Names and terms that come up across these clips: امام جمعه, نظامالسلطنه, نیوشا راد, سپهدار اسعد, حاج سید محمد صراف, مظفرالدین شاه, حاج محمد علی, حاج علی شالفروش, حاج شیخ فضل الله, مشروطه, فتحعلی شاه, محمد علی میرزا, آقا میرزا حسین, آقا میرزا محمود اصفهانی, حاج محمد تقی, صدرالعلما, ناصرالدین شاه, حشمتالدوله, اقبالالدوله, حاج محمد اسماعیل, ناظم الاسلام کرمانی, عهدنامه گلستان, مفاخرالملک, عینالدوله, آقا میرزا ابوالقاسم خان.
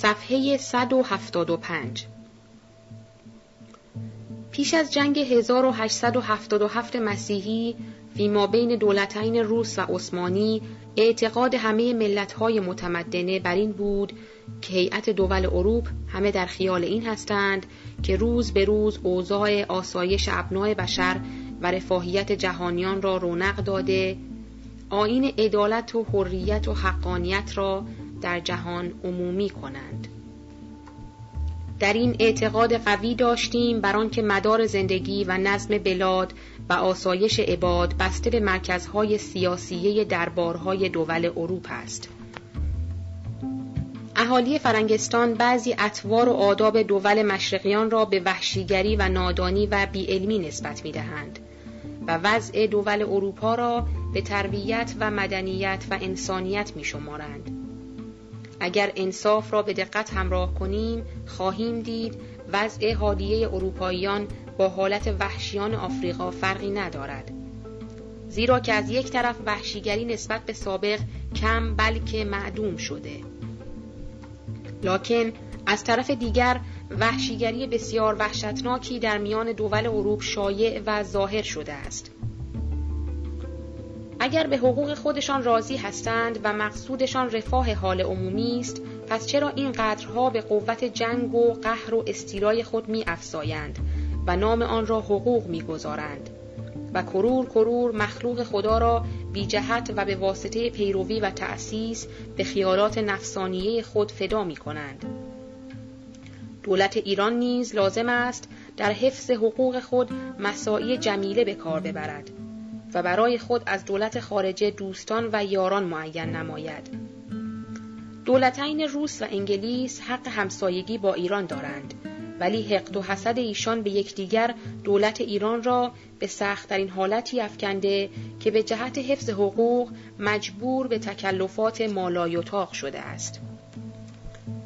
صفحه 175. پیش از جنگ 1877 مسیحی فیما بین دولتین روس و عثمانی، اعتقاد همه ملت‌های متمدنه بر این بود که هیئت دول اروپا همه در خیال این هستند که روز به روز اوضاع آسایش ابناء بشر و رفاهیت جهانیان را رونق داده، آیین عدالت و حریت و حقانیت را در جهان عمومی کنند. در این اعتقاد قوی داشتیم بر آنکه مدار زندگی و نظم بلاد و آسایش عباد بسته به مرکزهای سیاسی دربارهای دول اروپا است. اهالی فرنگستان بعضی اطوار و آداب دول مشرقیان را به وحشیگری و نادانی و بی‌علمی نسبت می‌دهند و وضع دول اروپا را به تربیت و مدنیت و انسانیت می‌شمارند. اگر انصاف را به دقت همراه کنیم، خواهیم دید وضع حالیه اروپاییان با حالت وحشیان آفریقا فرقی ندارد، زیرا که از یک طرف وحشیگری نسبت به سابق کم بلکه معدوم شده، لکن از طرف دیگر وحشیگری بسیار وحشتناکی در میان دول اروپا شایع و ظاهر شده است. اگر به حقوق خودشان راضی هستند و مقصودشان رفاه حال عمومی است، پس چرا این قدرها به قوت جنگ و قهر و استیلای خود می افزایند و نام آن را حقوق می گذارند و کرور کرور مخلوق خدا را بی جهت و به واسطه پیروی و تأسیس به خیالات نفسانیه خود فدا می کنند؟ دولت ایران نیز لازم است در حفظ حقوق خود مساعی جمیله به کار ببرد و برای خود از دولت خارجه دوستان و یاران معین نماید. دولتین روس و انگلیس حق همسایگی با ایران دارند، ولی حقد و حسد ایشان به یکدیگر دولت ایران را به سخت‌ترین حالتی افکنده که به جهت حفظ حقوق مجبور به تکلفات مالایطاق شده است.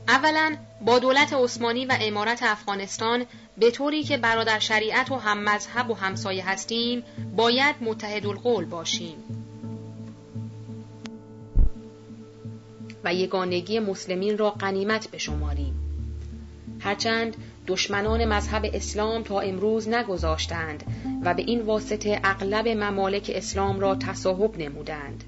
اولاً با دولت عثمانی و امارت افغانستان به طوری که برادر شریعت و هم مذهب و همسایه هستیم، باید متحدالقول باشیم و یگانگی مسلمین را غنیمت بشماریم، هرچند دشمنان مذهب اسلام تا امروز نگذاشتند و به این واسطه اغلب ممالک اسلام را تصاحب نمودند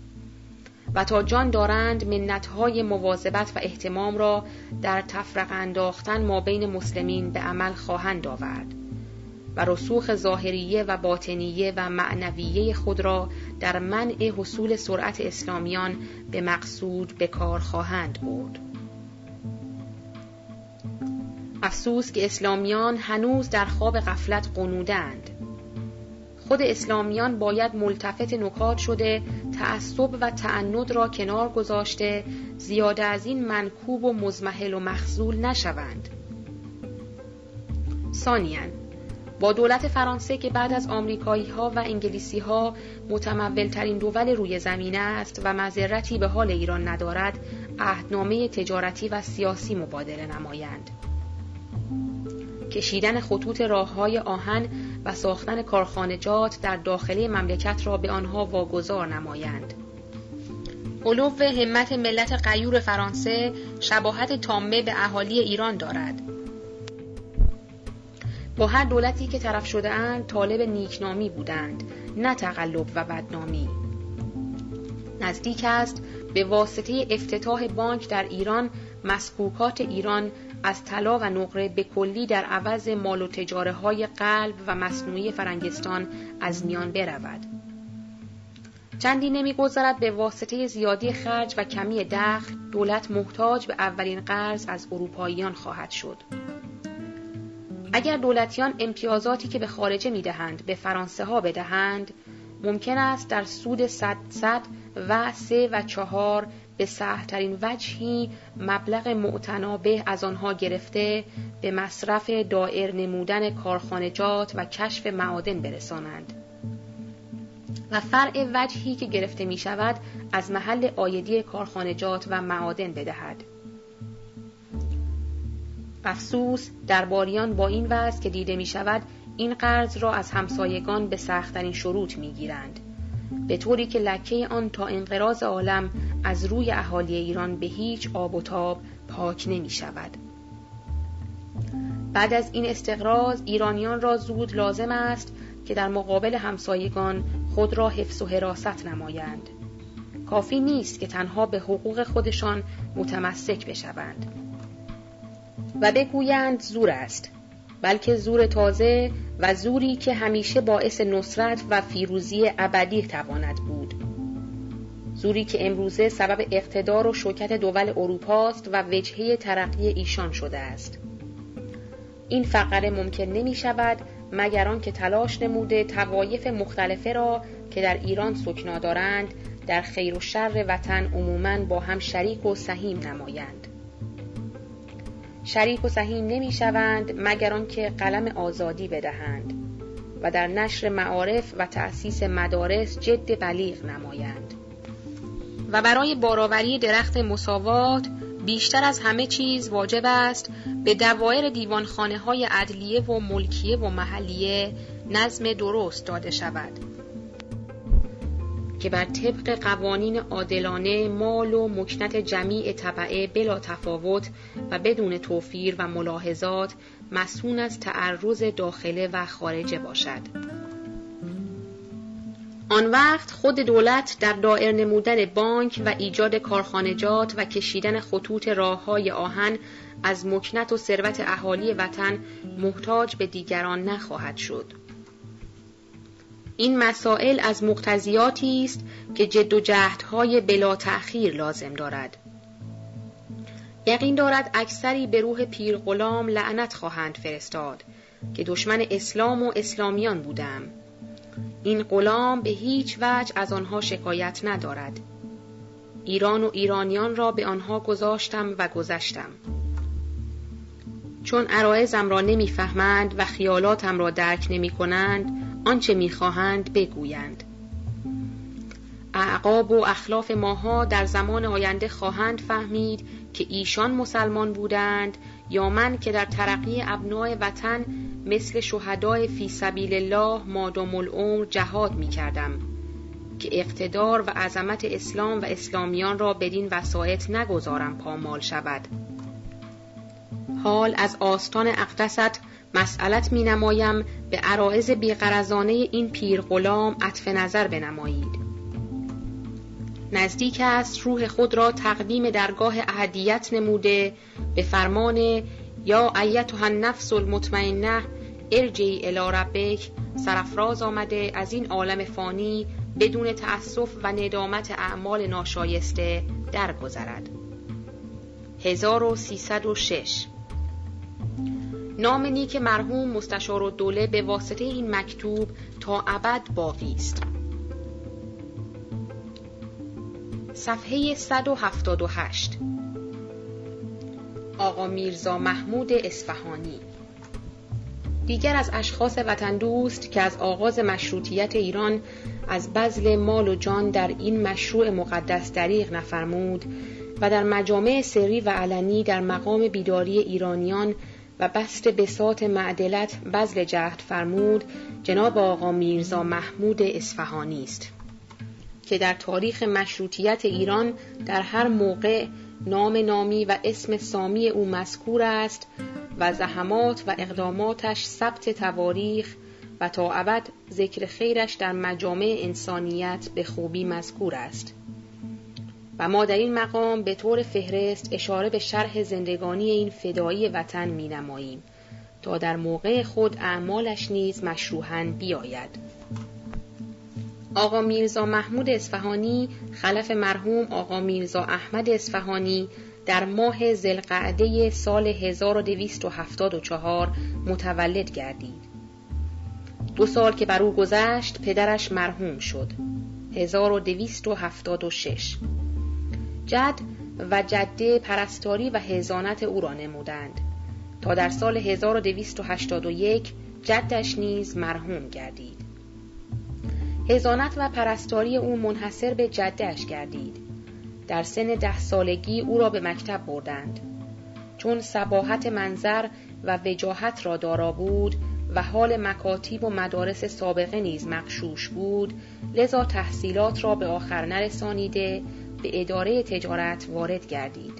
و تا جان دارند منتهای مواظبت و اهتمام را در تفرق انداختن ما بین مسلمین به عمل خواهند آورد و رسوخ ظاهریه و باطنیه و معنویه خود را در منع حصول سرعت اسلامیان به مقصود به کار خواهند برد. افسوس که اسلامیان هنوز در خواب غفلت غنودند. خود اسلامیان باید ملتفت نکات شده، تعصب و تعنت را کنار گذاشته، زیاده از این منکوب و مزمحل و مخذول نشوند. ثانیاً با دولت فرانسه که بعد از آمریکایی‌ها و انگلیسی‌ها متمول‌ترین دول روی زمین است و معذرتی به حال ایران ندارد، عهدنامه تجارتی و سیاسی مبادله نمایند. کشیدن خطوط راه‌های آهن و ساختن کارخانجات در داخلی مملکت را به آنها واگذار نمایند. علو همت ملت غیور فرانسه شباهت تامه به اهالی ایران دارد. با هر دولتی که طرف شده اند طالب نیکنامی بودند، نه تقلب و بدنامی. نزدیک است به واسطه افتتاح بانک در ایران، مسکوکات ایران از طلا و نقره به کلی در عوض مال و تجاره های قلب و مصنوعی فرنگستان از میان برود. چندی نمی‌گذرد به واسطه زیادی خرج و کمی دخل، دولت محتاج به اولین قرض از اروپاییان خواهد شد. اگر دولتیان امتیازاتی که به خارجه می‌دهند به فرانسه ها بدهند، ممکن است در سود 100 و 3 و 4 به سهل‌ترین وجهی مبلغ معتنابه از آنها گرفته به مصرف دائر نمودن کارخانجات و کشف معادن برسانند و فرع وجهی که گرفته می شود از محل عایدی کارخانجات و معادن بدهد. افسوس درباریان با این وضع که دیده می شود این قرض را از همسایگان به سخت‌ترین شروط می گیرند، به طوری که لکه آن تا انقراض عالم از روی اهالی ایران به هیچ آب و تاب پاک نمی شود. بعد از این استقراض ایرانیان را زود لازم است که در مقابل همسایگان خود را حفظ و حراست نمایند. کافی نیست که تنها به حقوق خودشان متمسک بشوند و بگویند زور است، بلکه زور تازه و زوری که همیشه باعث نصرت و فیروزی ابدی تواند بود، زوری که امروزه سبب اقتدار و شوکت دول اروپا است و وجهه ترقی ایشان شده است. این فقره ممکن نمی شود مگر آن که تلاش نموده طوایف مختلفه را که در ایران سکنا دارند در خیر و شر وطن عموماً با هم شریک و سهیم نمایند. شریک و سهیم نمی شوند مگر آن که قلم آزادی بدهند و در نشر معارف و تأسیس مدارس جد بلیغ نمایند و برای باراوری درخت مساوات بیشتر از همه چیز واجب است به دوایر دیوانخانه های عدلیه و ملکیه و محلیه نظم درست داده شود که بر طبق قوانین عادلانه مال و مکنت جمیع تبعه بلا تفاوت و بدون توفیر و ملاحظات مسئول از تعرض داخله و خارجه باشد. آن وقت خود دولت در دائر نمودن بانک و ایجاد کارخانجات و کشیدن خطوط راه‌های آهن از مکنت و ثروت اهالی وطن محتاج به دیگران نخواهد شد. این مسائل از مقتضیاتی است که جد و جهدهای بلا تأخیر لازم دارد. یقین دارد اکثری به روح پیر غلام لعنت خواهند فرستاد که دشمن اسلام و اسلامیان بودم. این غلام به هیچ وجه از آنها شکایت ندارد. ایران و ایرانیان را به آنها گذاشتم و گذشتم. چون عرایزم را نمی فهمند و خیالاتم را درک نمی کنند، آنچه می‌خواهند بگویند. اعقاب و اخلاف ماها در زمان آینده خواهند فهمید که ایشان مسلمان بودند یا من که در ترقی ابنای وطن مثل شهدای فی سبیل الله مادام العمر جهاد می‌کردم که اقتدار و عظمت اسلام و اسلامیان را بدین وسایط نگذارم پامال شود. حال از آستان اقدست مسئلت می نمایم به عرائض بی‌غرضانه این پیر غلام عطف نظر بنمایید. نزدیک است روح خود را تقدیم درگاه احدیت نموده به فرمان یا ایتها النفس المطمئنه ارجعی الی ربک سرفراز آمده از این عالم فانی بدون تأسف و ندامت اعمال ناشایسته درگذرد. 1306 نام نیک مرحوم مستشارالدوله به واسطه این مکتوب تا ابد باقی است. صفحه 178 آقا میرزا محمود اصفهانی دیگر از اشخاص وطن دوست که از آغاز مشروطیت ایران از بذل مال و جان در این مشروع مقدس دریغ نفرمود و در مجامع سری و علنی در مقام بیداری ایرانیان و بست بساط معدلت بذل جهد فرمود جناب آقا میرزا محمود اصفهانی است که در تاریخ مشروطیت ایران در هر موقع نام نامی و اسم سامی او مذکور است و زحمات و اقداماتش ثبت تواریخ و تا ابد ذکر خیرش در مجامع انسانیت به خوبی مذکور است و ما در این مقام به طور فهرست اشاره به شرح زندگانی این فدایی وطن می نماییم تا در موقع خود اعمالش نیز مشروحاً بیاید. آقا میرزا محمود اصفهانی خلف مرحوم آقا میرزا احمد اصفهانی در ماه ذوالقعده سال 1274 متولد گردید. 2 سال که بر او گذشت پدرش مرحوم شد. 1276 جد و جده پرستاری و حضانت او را نمودند تا در سال 1281 جدش نیز مرحوم گردید. حضانت و پرستاری او منحصر به جدهش گردید. در سن 10 سالگی او را به مکتب بردند. چون صباحت منظر و وجاهت را دارا بود و حال مکاتیب و مدارس سابقه نیز مغشوش بود، لذا تحصیلات را به آخر نرسانیده به اداره تجارت وارد گردید.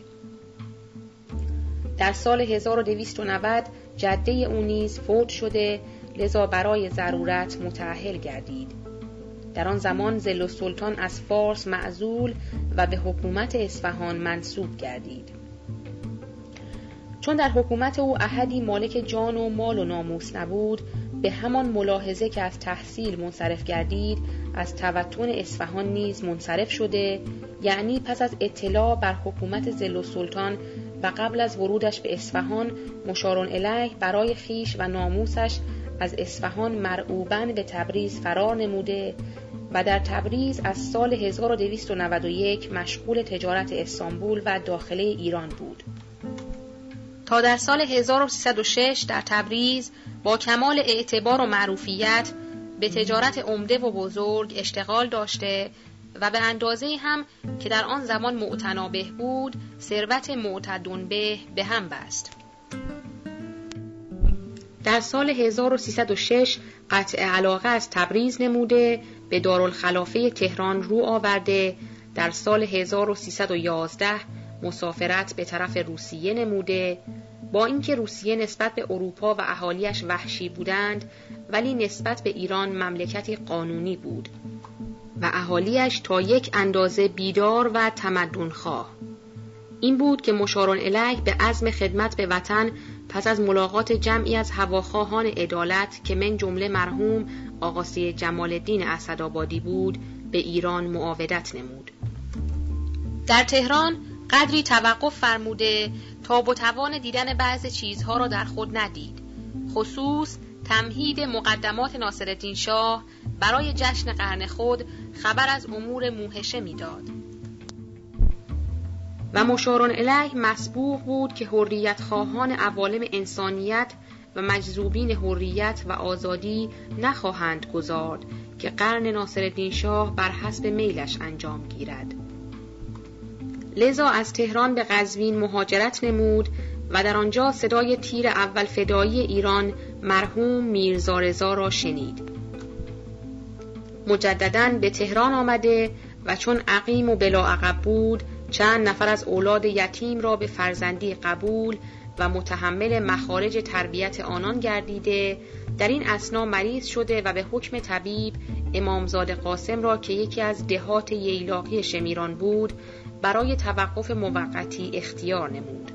در سال 1290 جده او نیز فوت شده، لذا برای ضرورت متأهل گردید. در آن زمان ظلالسلطان از فارس معزول و به حکومت اصفهان منسوب گردید. چون در حکومت او احدی مالک جان و مال و ناموس نبود، به همان ملاحظه که از تحصیل منصرف گردید، از توطن اصفهان نیز منصرف شده، یعنی پس از اطلاع بر حکومت ظلالسلطان و قبل از ورودش به اصفهان، مشارالیه برای خیش و ناموسش از اصفهان مرعوباً به تبریز فرار نموده و در تبریز از سال 1291 مشغول تجارت استانبول و داخله ایران بود. تا در سال 1306 در تبریز با کمال اعتبار و معروفیت به تجارت عمده و بزرگ اشتغال داشته و به اندازه‌ای هم که در آن زمان معتنابه بود، ثروت معتدون به هم بست. در سال 1306 قطع علاقه از تبریز نموده، به دارالخلافه تهران رو آورده، در سال 1311 مسافرت به طرف روسیه نموده. با اینکه روسیه نسبت به اروپا و اهالیش وحشی بودند، ولی نسبت به ایران مملکتی قانونی بود و اهالیش تا یک اندازه بیدار و تمدنخواه. این بود که مشارالیه به عزم خدمت به وطن پس از ملاقات جمعی از هواخواهان عدالت که من جمله مرحوم آقا سید جمال الدین اسدآبادی بود، به ایران معاودت نمود. در تهران قدری توقف فرموده تا بتوان دیدن بعض چیزها را در خود ندید، خصوص تمهید مقدمات ناصرالدین شاه برای جشن قرن خود خبر از امور موحشه میداد. و مشارالیه مسبوق بود که حریت خواهان عوالم انسانیت و مجذوبین حریت و آزادی نخواهند گذارد که قرن ناصرالدین شاه بر حسب میلش انجام گیرد. لذا از تهران به قزوین مهاجرت نمود و در آنجا صدای تیر اول فدایی ایران مرحوم میرزا رضا را شنید. مجدداً به تهران آمده و چون عقیم و بلا عقب بود، چند نفر از اولاد یتیم را به فرزندی قبول و متحمل مخارج تربیت آنان گردیده. در این اثنا مریض شده و به حکم طبیب امامزاده قاسم را که یکی از دهات ییلاقی شمیران بود، برای توقف موقتی اختیار نمود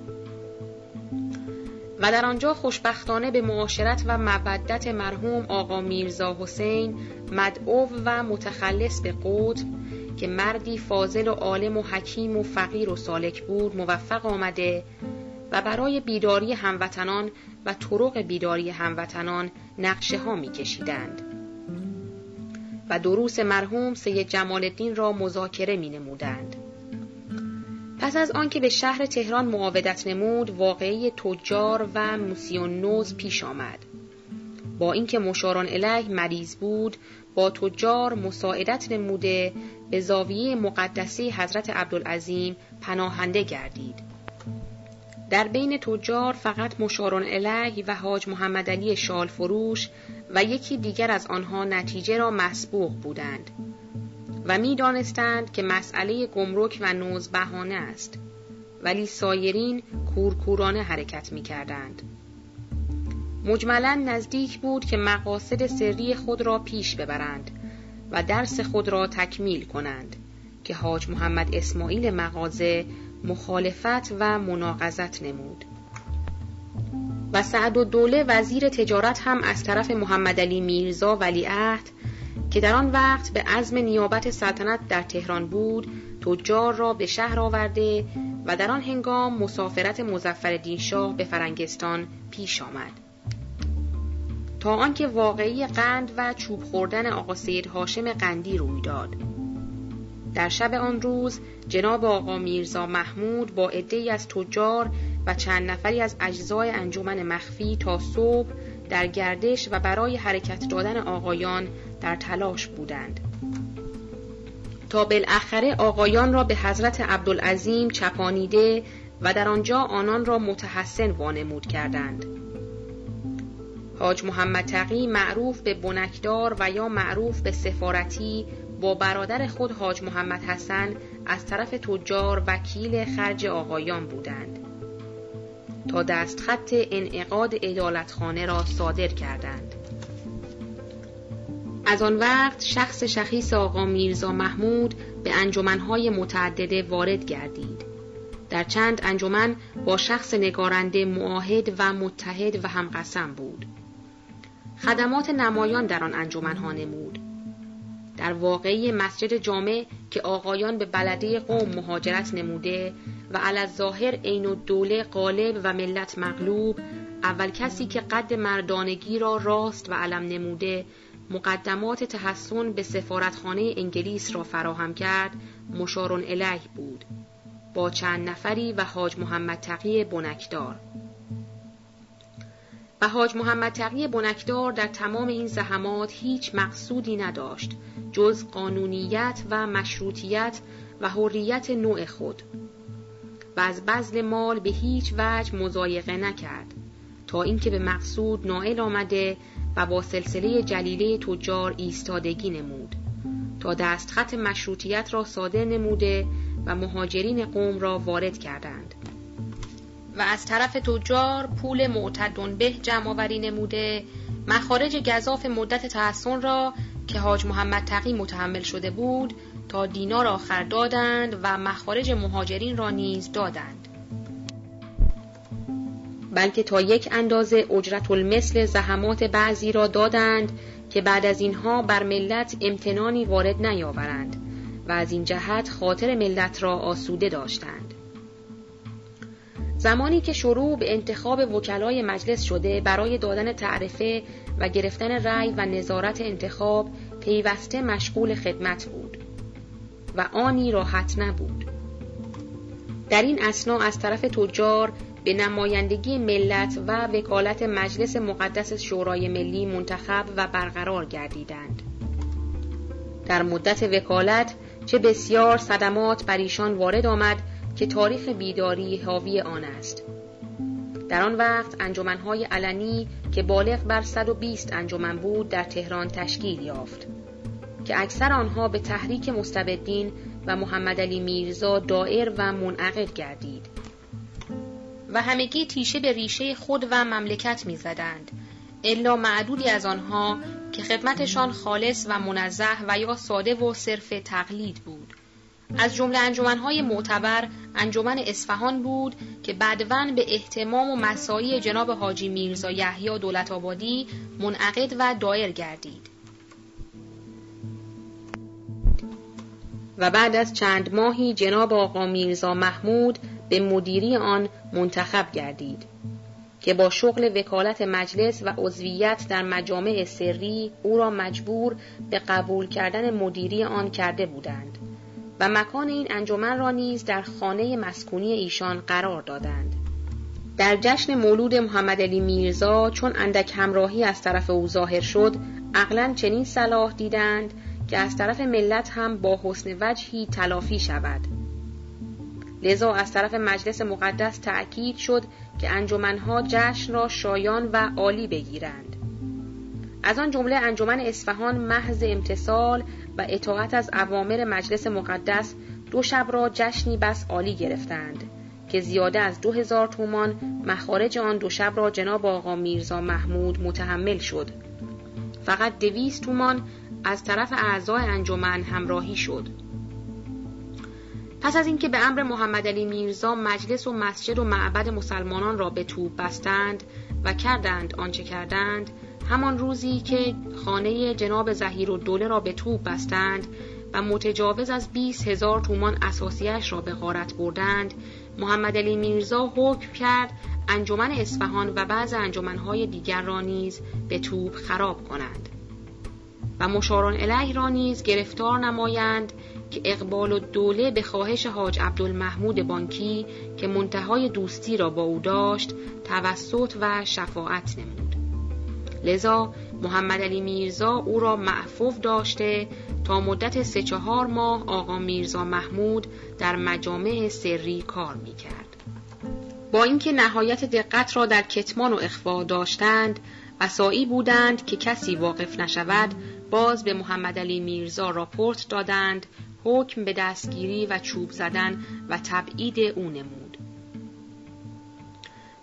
و در آنجا خوشبختانه به معاشرت و مودت مرحوم آقا میرزا حسین مدعو و متخلص به قطب که مردی فاضل و عالم و حکیم و فقیر و سالک بود موفق آمده و برای بیداری هموطنان و طرق بیداری هموطنان نقشه ها می کشیدند و دروس مرحوم سید جمال الدین را مذاکره می نمودند. پس از آنکه به شهر تهران معاودت نمود، واقعه تجار و موسیون نوز پیش آمد. با اینکه مشارالیه مریض بود، با تجار مساعدت نموده، به زاویه مقدسی حضرت عبدالعظیم پناهنده گردید. در بین تجار فقط مشارالیه و حاج محمد علی شالفروش و یکی دیگر از آنها نتیجه را مسبوق بودند و می دانستند که مسئله گمرک و نوز بهانه است، ولی سایرین کورکورانه حرکت می کردند. مجملاً نزدیک بود که مقاصد سری خود را پیش ببرند و درس خود را تکمیل کنند که حاج محمد اسماعیل مغازه مخالفت و مناقضت نمود و سعدالدوله وزیر تجارت هم از طرف محمد علی میرزا ولیعهد که در آن وقت به عزم نیابت سلطنت در تهران بود، تجار را به شهر آورده و در آن هنگام مسافرت مظفرالدین شاه به فرنگستان پیش آمد. تا آنکه واقعی قند و چوب خوردن آقا سید هاشم قندی روی داد. در شب آن روز جناب آقا میرزا محمود با عده‌ای از تجار و چند نفری از اجزای انجمن مخفی تا صبح در گردش و برای حرکت دادن آقایان در تلاش بودند تا بالاخره آقایان را به حضرت عبدالعظیم چپانیده و در آنجا آنان را متحسن وانمود کردند. حاج محمد تقی معروف به بنکدار و یا معروف به سفارتی با برادر خود حاج محمد حسن از طرف تجار وکیل خرج آقایان بودند تا دستخط انعقاد عدالتخانه را صادر کردند. از آن وقت شخص شخیص آقا میرزا محمود به انجمن‌های متعدده وارد گردید. در چند انجمن با شخص نگارنده معاهد و متحد و همقسم بود. خدمات نمایان در آن انجمن‌ها نمود. در واقعه مسجد جامع که آقایان به بلده قوم مهاجرت نموده و علی‌الظاهر عین‌الدوله غالب و ملت مغلوب، اول کسی که قد مردانگی را راست و علم نموده، مقدمات تحسن به سفارتخانه انگلیس را فراهم کرد، مشارالعلیه بود، با چند نفری و حاج محمد تقی بنکدار. و حاج محمد تقی بنکدار در تمام این زحمات هیچ مقصودی نداشت جز قانونیت و مشروطیت و حریت نوع خود و از بذل مال به هیچ وجه مضایقه نکرد تا اینکه به مقصود نائل آمده و با سلسله جلیله تجار ایستادگی نمود تا دستخط مشروطیت را صادر نموده و مهاجرین قوم را وارد کردند و از طرف تجار پول معتدن به جمع‌آوری نموده، مخارج گزاف مدت تحسن را که حاج محمد تقی متحمل شده بود تا دینار آخر دادند و مخارج مهاجرین را نیز دادند، بلکه تا یک اندازه اجرت المثل زحمات بعضی را دادند که بعد از اینها بر ملت امتنانی وارد نیاورند و از این جهت خاطر ملت را آسوده داشتند. زمانی که شروع به انتخاب وکلای مجلس شده برای دادن تعرفه و گرفتن رأی و نظارت انتخاب، پیوسته مشغول خدمت بود و آنی راحت نبود. در این اثنا از طرف تجار به نمایندگی ملت و وکالت مجلس مقدس شورای ملی منتخب و برقرار گردیدند. در مدت وکالت چه بسیار صدمات بر ایشان وارد آمد که تاریخ بیداری حاوی آن است. در آن وقت انجمن‌های علنی که بالغ بر 120 انجمن بود در تهران تشکیل یافت که اکثر آنها به تحریک مستبدین و محمد علی میرزا دائر و منعقد گردید و همگی تیشه به ریشه خود و مملکت می‌زدند، الا معدودی از آنها که خدمتشان خالص و منزه و یا ساده و صرف تقلید بود. از جمله انجمن‌های معتبر انجمن اصفهان بود که بدون به اهتمام و مساعی جناب حاجی میرزا یحیی دولت‌آبادی منعقد و دایر گردید و بعد از چند ماهی جناب آقا میرزا محمود به مدیری آن منتخب گردید که با شغل وکالت مجلس و عضویت در مجامع سری او را مجبور به قبول کردن مدیری آن کرده بودند و مکان این انجمن را نیز در خانه مسکونی ایشان قرار دادند. در جشن مولود محمد علی میرزا چون اندک همراهی از طرف او ظاهر شد، عقلاً چنین صلاح دیدند که از طرف ملت هم با حسن وجهی تلافی شود. لذا از طرف مجلس مقدس تأکید شد که انجمنها جشن را شایان و عالی بگیرند. از آن جمله انجمن اصفهان محض امتثال و اطاعت از اوامر مجلس مقدس 2 شب را جشنی بس عالی گرفتند که زیاده از 2000 تومان مخارج آن 2 شب را جناب آقا میرزا محمود متحمل شد. فقط 200 تومان از طرف اعضای انجمن همراهی شد. پس از اینکه به امر محمد علی میرزا مجلس و مسجد و معبد مسلمانان را به توپ بستند و کردند آنچه کردند، همان روزی که خانه جناب ظهیرالدوله را به توپ بستند و متجاوز از 20000 تومان اساسیش را به غارت بردند، محمد علی میرزا حکم کرد انجمن اصفهان و بعض انجمنهای دیگر را نیز به توپ خراب کنند و مشارالعلیه را نیز گرفتار نمایند که اقبالالدوله به خواهش حاج عبدالمحمود بانکی که منتهای دوستی را با او داشت، توسط و شفاعت نمود. لذا محمد علی میرزا او را معفو داشته تا مدت 3-4 ماه آقا میرزا محمود در مجامع سری کار می‌کرد. با اینکه نهایت دقت را در کتمان و اخفا داشتند و سعی بودند که کسی واقف نشود، باز به محمد علی میرزا راپورت دادند، حکم به دستگیری و چوب زدن و تبعید او نمود.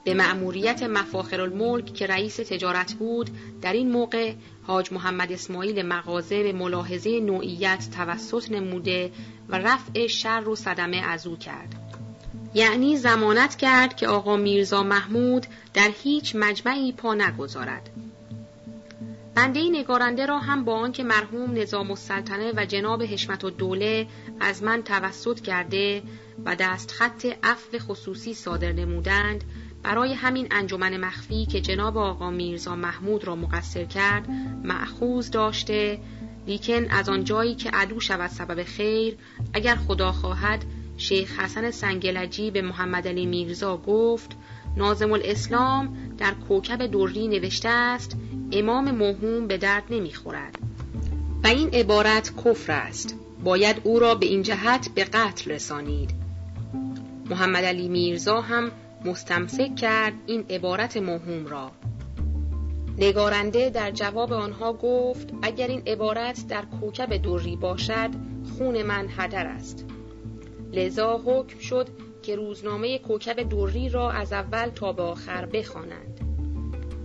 به مأموریت مفاخرالملک که رئیس تجارت بود، در این موقع حاج محمد اسماعیل مغازه به ملاحظه نوعیت توسط نموده و رفع شر و صدمه از او کرد. یعنی ضمانت کرد که آقا میرزا محمود در هیچ مجمعی پا نگذارد. بنده نگارنده را هم با آنکه مرحوم نظام السلطنه و جناب حشمت‌الدوله از من توسط کرده و دست خط عفو خصوصی صادر نمودند، برای همین انجمن مخفی که جناب آقا میرزا محمود را مقصر کرد مأخوذ داشته، لیکن از آن جایی که عدو شود سبب خیر، اگر خدا خواهد شیخ حسن سنگلجی به محمد علی میرزا گفت ناظم الاسلام در کوکب دری نوشته است امام موهوم به درد نمیخورد و این عبارت کفر است، باید او را به این جهت به قتل رسانید. محمد علی میرزا هم مستمسک کرد این عبارت موهوم را. نگارنده در جواب آنها گفت اگر این عبارت در کوکب دری باشد خون من هدر است. لذا حکم شد که روزنامه کوکب دری را از اول تا به آخر بخوانند.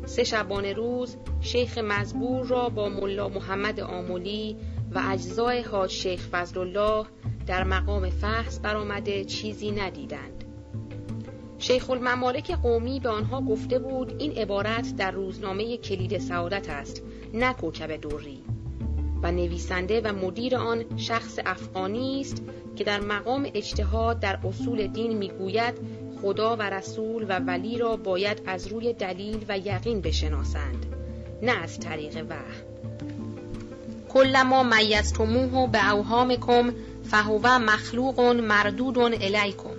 3 شبانه روز شیخ مزبور را با ملا محمد آملی و اجزای حاج شیخ فضل الله در مقام فحص برآمده چیزی ندیدند. شیخ الممالک قومی به آنها گفته بود این عبارت در روزنامه کلید سعادت است، نه کوکب دری، و نویسنده و مدیر آن شخص افغانی است که در مقام اجتهاد در اصول دین میگوید خدا و رسول و ولی را باید از روی دلیل و یقین بشناسند، نه از طریق وهم. کلما میزتموه به اوهامکم فهو مخلوق مردود الیکم.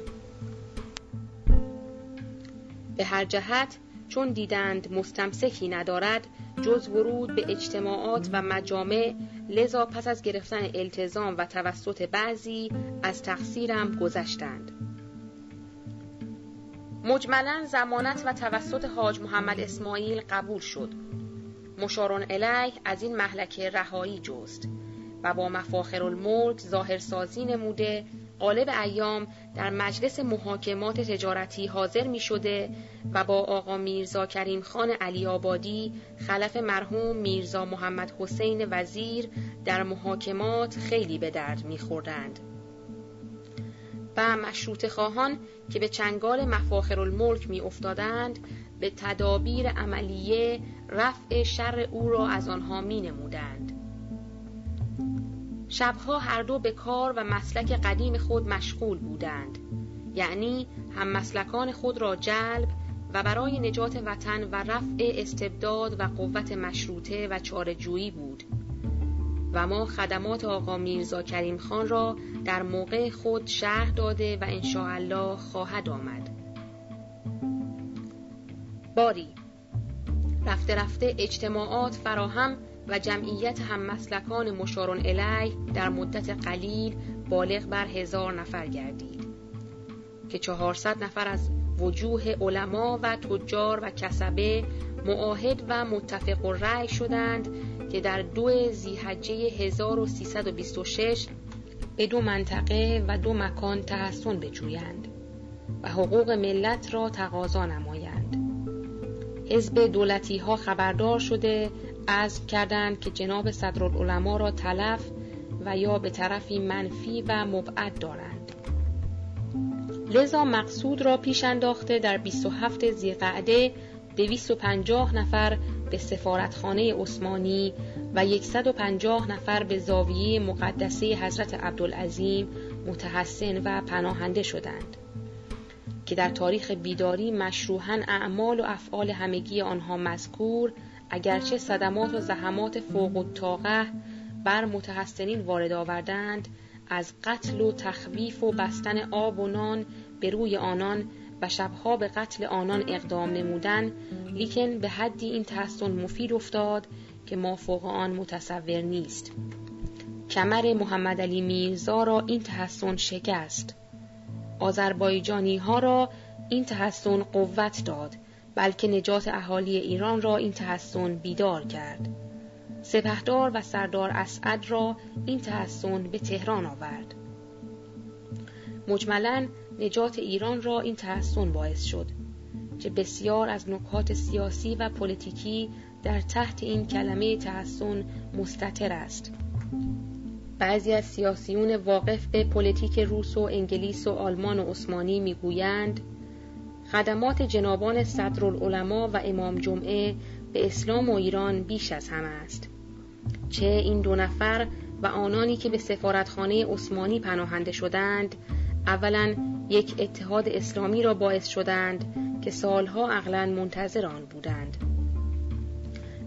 به هر جهت چون دیدند مستمسکی ندارد جز ورود به اجتماعات و مجامع، لذا پس از گرفتن التزام و توسط بعضی از تقصیرم گذشتند. مجملاً ضمانت و توسط حاج محمد اسماعیل قبول شد. مشارون الیه از این مهلکه رهایی جست و با مفاخرالملک ظاهرسازی نموده غالب ایام در مجلس محاکمات تجارتی حاضر می شده و با آقا میرزا کریم خان علی آبادی خلف مرحوم میرزا محمد حسین وزیر در محاکمات خیلی به درد می خوردند. و مشروط خواهان که به چنگال مفاخرالملک می افتادند به تدابیر عملیه رفع شر او را از آنها می نمودند. شبها هر دو به کار و مسلک قدیم خود مشغول بودند، یعنی هم مسلکان خود را جلب و برای نجات وطن و رفع استبداد و قوت مشروطه و چاره‌جویی بود و ما خدمات آقا میرزا کریم خان را در موقع خود شرح داده و انشاءالله خواهد آمد. باری رفته رفته اجتماعات فراهم و جمعیت هم مسلکان مشارون الیه در مدت قلیل بالغ بر 1000 نفر گردید که 400 نفر از وجوه علما و تجار و کسبه معاهد و متفق الرأی شدند که در 2 ذی‌حجه 1326 به 2 منطقه و 2 مکان تحصن بجویند و حقوق ملت را تقاضا نمایند. حزب دولتی ها خبردار شده عزم کردند که جناب صدرالعلما را تلف و یا به طرفی منفی و مبعد دارند، لذا مقصود را پیش انداخته در 27 ذی‌قعده 250 نفر به سفارتخانه عثمانی و 150 نفر به زاویه مقدسه حضرت عبدالعظیم متحسن و پناهنده شدند که در تاریخ بیداری مشروحاً اعمال و افعال همگی آنها مذکور، اگرچه صدمات و زحمات فوق الطاقه بر متحسنین وارد آوردند، از قتل و تخویف و بستن آب و نان به روی آنان و شبها به قتل آنان اقدام نمودن، لیکن به حدی این تحسن مفید افتاد که ما فوق آن متصور نیست. کمر محمد علی میرزا را این تحسن شکست، آذربایجانی ها را این تحسن قوت داد، بلکه نجات اهالی ایران را این تحسن بیدار کرد. سپهدار و سردار اسعد را این تحصن به تهران آورد. مجملاً نجات ایران را این تحصن باعث شد که بسیار از نکات سیاسی و پلیتیکی در تحت این کلمه تحصن مستتر است. بعضی از سیاسیون واقف به پلیتیک روس و انگلیس و آلمان و عثمانی میگویند خدمات جنابان صدرالعلما و امام جمعه به اسلام و ایران بیش از همه است. چه این دو نفر و آنانی که به سفارتخانه عثمانی پناهنده شدند، اولاً یک اتحاد اسلامی را باعث شدند که سالها عقلاً منتظر آن بودند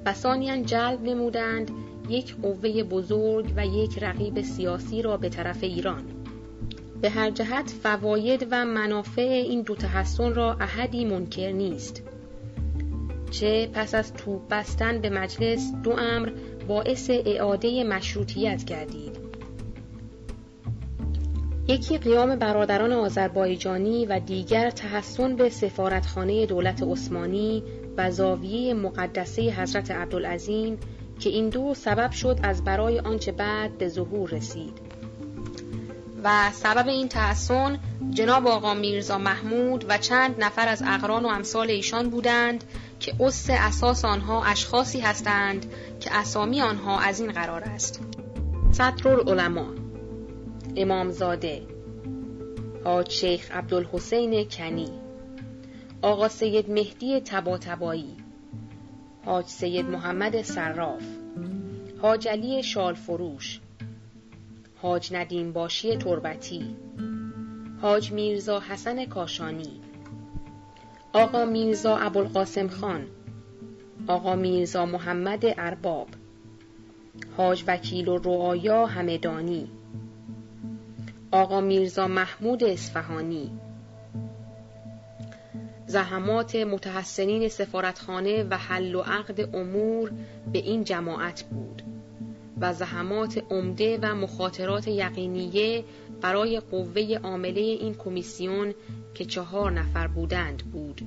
و ثانیاً جلب نمودند یک قوه بزرگ و یک رقیب سیاسی را به طرف ایران. به هر جهت فواید و منافع این دو تحصن را احدی منکر نیست. چه پس از توپ بستن به مجلس دو امر باعث اعاده مشروطیت گردید. یکی قیام برادران آذربایجانی و دیگر تحصن به سفارتخانه دولت عثمانی و زاویه مقدسه حضرت عبدالعظیم که این دو سبب شد از برای آنچه بعد به ظهور رسید. و سبب این تحصن جناب آقا میرزا محمود و چند نفر از اقران و امثال ایشان بودند که اساس آنها اشخاصی هستند که اسامی آنها از این قرار است: صدرالعلما، امامزاده، حاج شیخ عبدالحسین کنی، آقا سید مهدی طباطبایی، حاج سید محمد صراف، حاج علی شالفروش، حاج ندیم باشی تربتی، حاج میرزا حسن کاشانی، آقا میرزا ابوالقاسم خان، آقا میرزا محمد ارباب، حاج وکیل و رعایا همدانی، آقا میرزا محمود اصفهانی. زحمات متحسنین سفارتخانه و حل و عقد امور به این جماعت بود و زحمات عمده و مخاطرات یقینیه برای قوه عامله این کمیسیون که 4 نفر بودند بود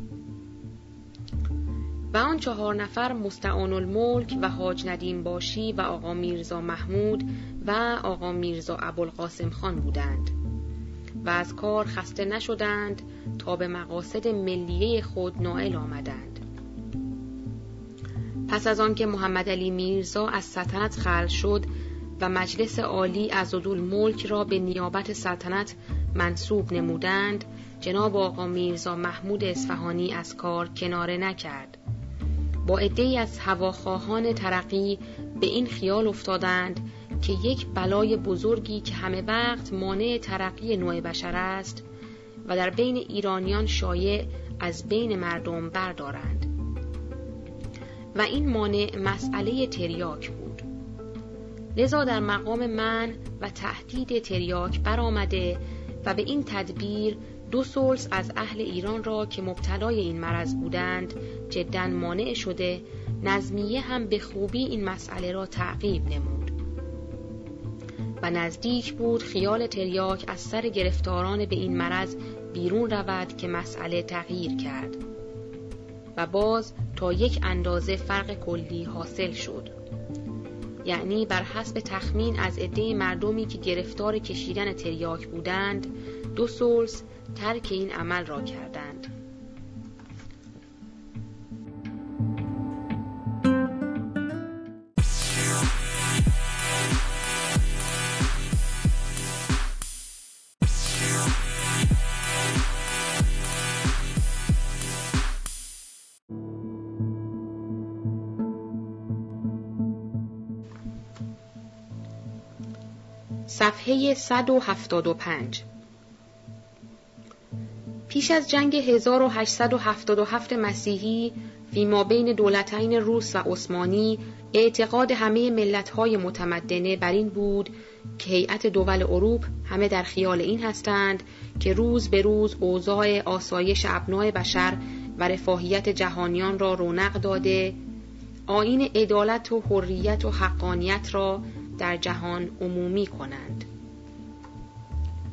و آن 4 نفر مستعان‌الملک و حاج ندیم باشی و آقا میرزا محمود و آقا میرزا ابوالقاسم خان بودند و از کار خسته نشدند تا به مقاصد ملیه خود نائل آمدند. پس از آنکه محمد علی میرزا از سلطنت خلع شد و مجلس عالی عضدالملک را به نیابت سلطنت منصوب نمودند، جناب آقا میرزا محمود اصفهانی از کار کناره نکرد. با عده‌ای از هواخواهان ترقی به این خیال افتادند که یک بلای بزرگی که همه وقت مانع ترقی نوع بشر است و در بین ایرانیان شایع از بین مردم بردارند و این مانع مسئله تریاک بود. لذا در مقام منع و تهدید تریاک برآمده و به این تدبیر 2 ثلث از اهل ایران را که مبتلای این مرض بودند جداً مانع شده، نظمیه هم به خوبی این مسئله را تعقیب نمود و نزدیک بود خیال تریاک از سر گرفتاران به این مرض بیرون رود که مسئله تغییر کرد و باز تا یک اندازه فرق کلی حاصل شد. یعنی بر حسب تخمین از عده مردمی که گرفتار کشیدن تریاک بودند، 2 ثلث ترک این عمل را کردند. صفحه 175. پیش از جنگ 1877 مسیحی فیما بین دولتین روس و عثمانی، اعتقاد همه ملت‌های متمدنه بر این بود که هیئت دول اروپ همه در خیال این هستند که روز به روز اوضاع آسایش ابناء بشر و رفاهیت جهانیان را رونق داده، آیین عدالت و حریت و حقانیت را در جهان عمومی کنند.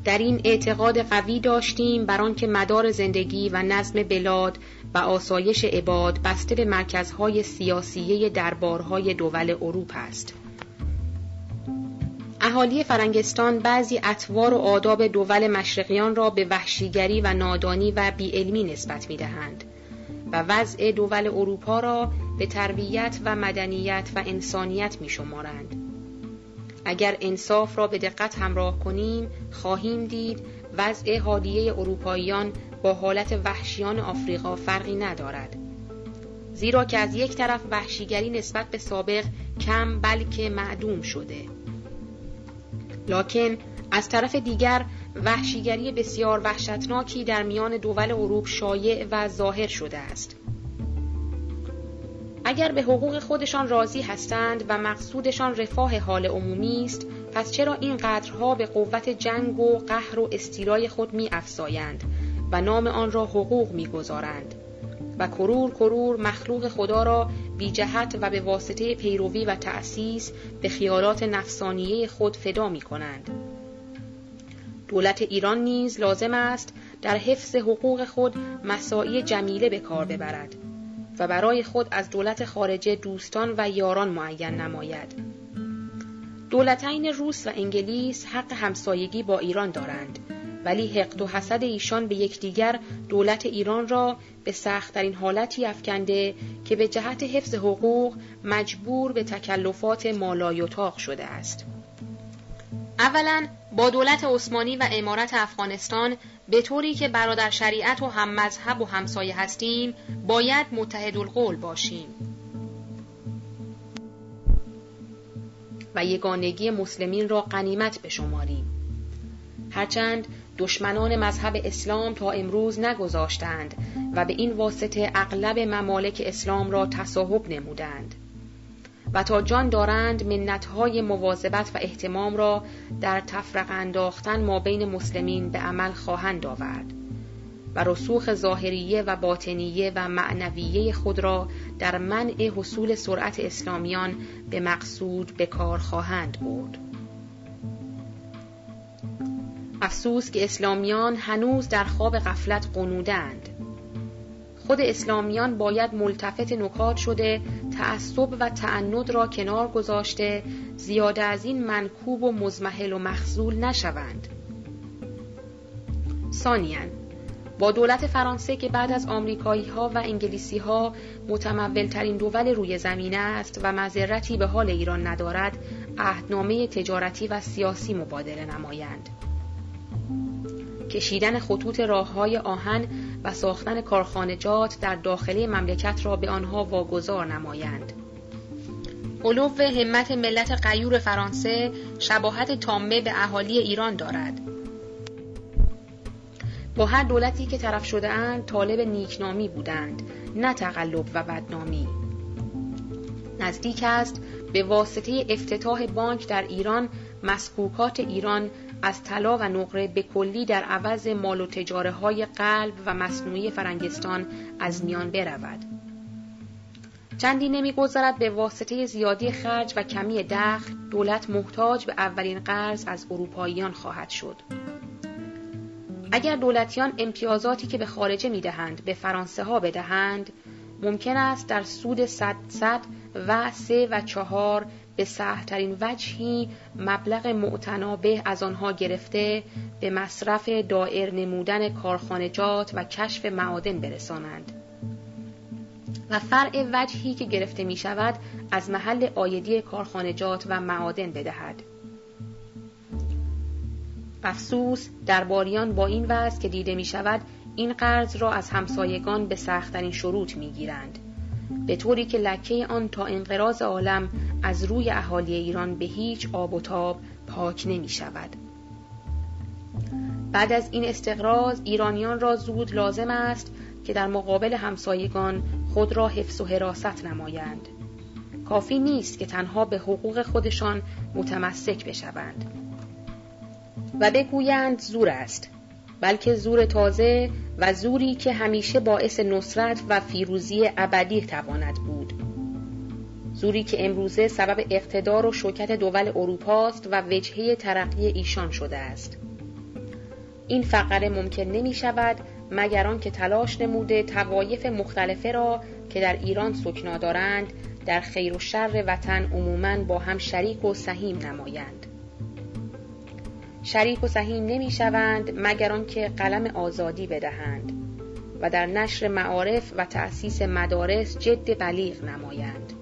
در این اعتقاد قوی داشتیم بر آنکه مدار زندگی و نظم بلاد و آسایش عباد بسته به مرکزهای سیاسی دربارهای دول اروپا است. اهالی فرنگستان بعضی اطوار و آداب دول مشرقیان را به وحشیگری و نادانی و بی‌علمی نسبت می‌دهند و وضع دول اروپا را به تربیت و مدنیت و انسانیت می‌شمارند. اگر انصاف را به دقت همراه کنیم، خواهیم دید وضع حالیه اروپاییان با حالت وحشیان آفریقا فرقی ندارد. زیرا که از یک طرف وحشیگری نسبت به سابق کم بلکه معدوم شده، لکن از طرف دیگر وحشیگری بسیار وحشتناکی در میان دول اروپا شایع و ظاهر شده است. اگر به حقوق خودشان راضی هستند و مقصودشان رفاه حال عمومی است، پس چرا این قدرها به قوت جنگ و قهر و استیلای خود می افزایند و نام آن را حقوق می گذارند و کرور کرور مخلوق خدا را بی جهت و به واسطه پیروی و تأسیس به خیالات نفسانیه خود فدا می کنند؟ دولت ایران نیز لازم است در حفظ حقوق خود مساعی جمیله به کار ببرد و برای خود از دولت خارجه دوستان و یاران معین نماید. دولتین روس و انگلیس حق همسایگی با ایران دارند، ولی حقد و حسد ایشان به یکدیگر دولت ایران را به سخت‌ترین حالتی افکنده که به جهت حفظ حقوق مجبور به تکلفات مالایطاق شده است. اولاً با دولت عثمانی و امارت افغانستان به طوری که برادر شریعت و هم مذهب و همسایه هستیم باید متحدالقول باشیم و یگانگی مسلمین را غنیمت بشماریم، هرچند دشمنان مذهب اسلام تا امروز نگذاشتند و به این واسطه اغلب ممالک اسلام را تصاحب نمودند و تا جان دارند منتهای مواظبت و اهتمام را در تفرقه انداختن ما بین مسلمین به عمل خواهند آورد و رسوخ ظاهریه و باطنیه و معنویه خود را در منع حصول سرعت اسلامیان به مقصود به کار خواهند برد. افسوس که اسلامیان هنوز در خواب غفلت غنودند. خود اسلامیان باید ملتفت نکات شده، تعصب و تعنت را کنار گذاشته، زیاده از این منکوب و مزمحل و مخذول نشوند. ثانیاً با دولت فرانسه که بعد از آمریکایی‌ها و انگلیسی‌ها متمول‌ترین دول روی زمین است و معذرتی به حال ایران ندارد، عهدنامه تجارتی و سیاسی مبادله نمایند. کشیدن خطوط راه‌های آهن و ساختن کارخانجات در داخلی مملکت را به آنها واگذار نمایند. علو همت ملت غیور فرانسه شباهت تامه به اهالی ایران دارد. با هر دولتی که طرف شده اند طالب نیکنامی بودند، نه تقلب و بدنامی. نزدیک است به واسطه افتتاح بانک در ایران مسکوکات ایران از طلا و نقره به کلی در عوض مال و تجاره های قلب و مصنوعی فرنگستان از میان برود. چندی نمی‌گذرد به واسطه زیادی خرج و کمی دخل دولت محتاج به اولین قرض از اروپاییان خواهد شد. اگر دولتیان امتیازاتی که به خارجه می‌دهند به فرانسه ها بدهند، ممکن است در سود 100 و 3 و 4 به سهل‌ترین وجهی مبلغ معتنا به از آنها گرفته به مصرف دائر نمودن کارخانجات و کشف معادن برسانند و فرع وجهی که گرفته می شود از محل عایدی کارخانجات و معادن بدهد. افسوس درباریان با این وضع که دیده می شود این قرض را از همسایگان به سخت‌ترین شروط می گیرند، به طوری که لکه آن تا انقراض عالم از روی اهالی ایران به هیچ آب و تاب پاک نمی شود. بعد از این استقراض ایرانیان را زود لازم است که در مقابل همسایگان خود را حفظ و حراست نمایند. کافی نیست که تنها به حقوق خودشان متمسک بشوند و بگویند زور است، بلکه زور تازه و زوری که همیشه باعث نصرت و فیروزی ابدی تواند بود، زوری که امروزه سبب اقتدار و شوکت دول اروپا است و وجهه ترقی ایشان شده است. این فقره ممکن نمی شود مگر آنکه تلاش نموده طوایف مختلفه را که در ایران سکنا دارند در خیر و شر وطن عموماً با هم شریک و سهیم نمایند. شریک و سهیم نمی شوند مگر آنکه قلم آزادی بدهند و در نشر معارف و تأسیس مدارس جد بلیغ نمایند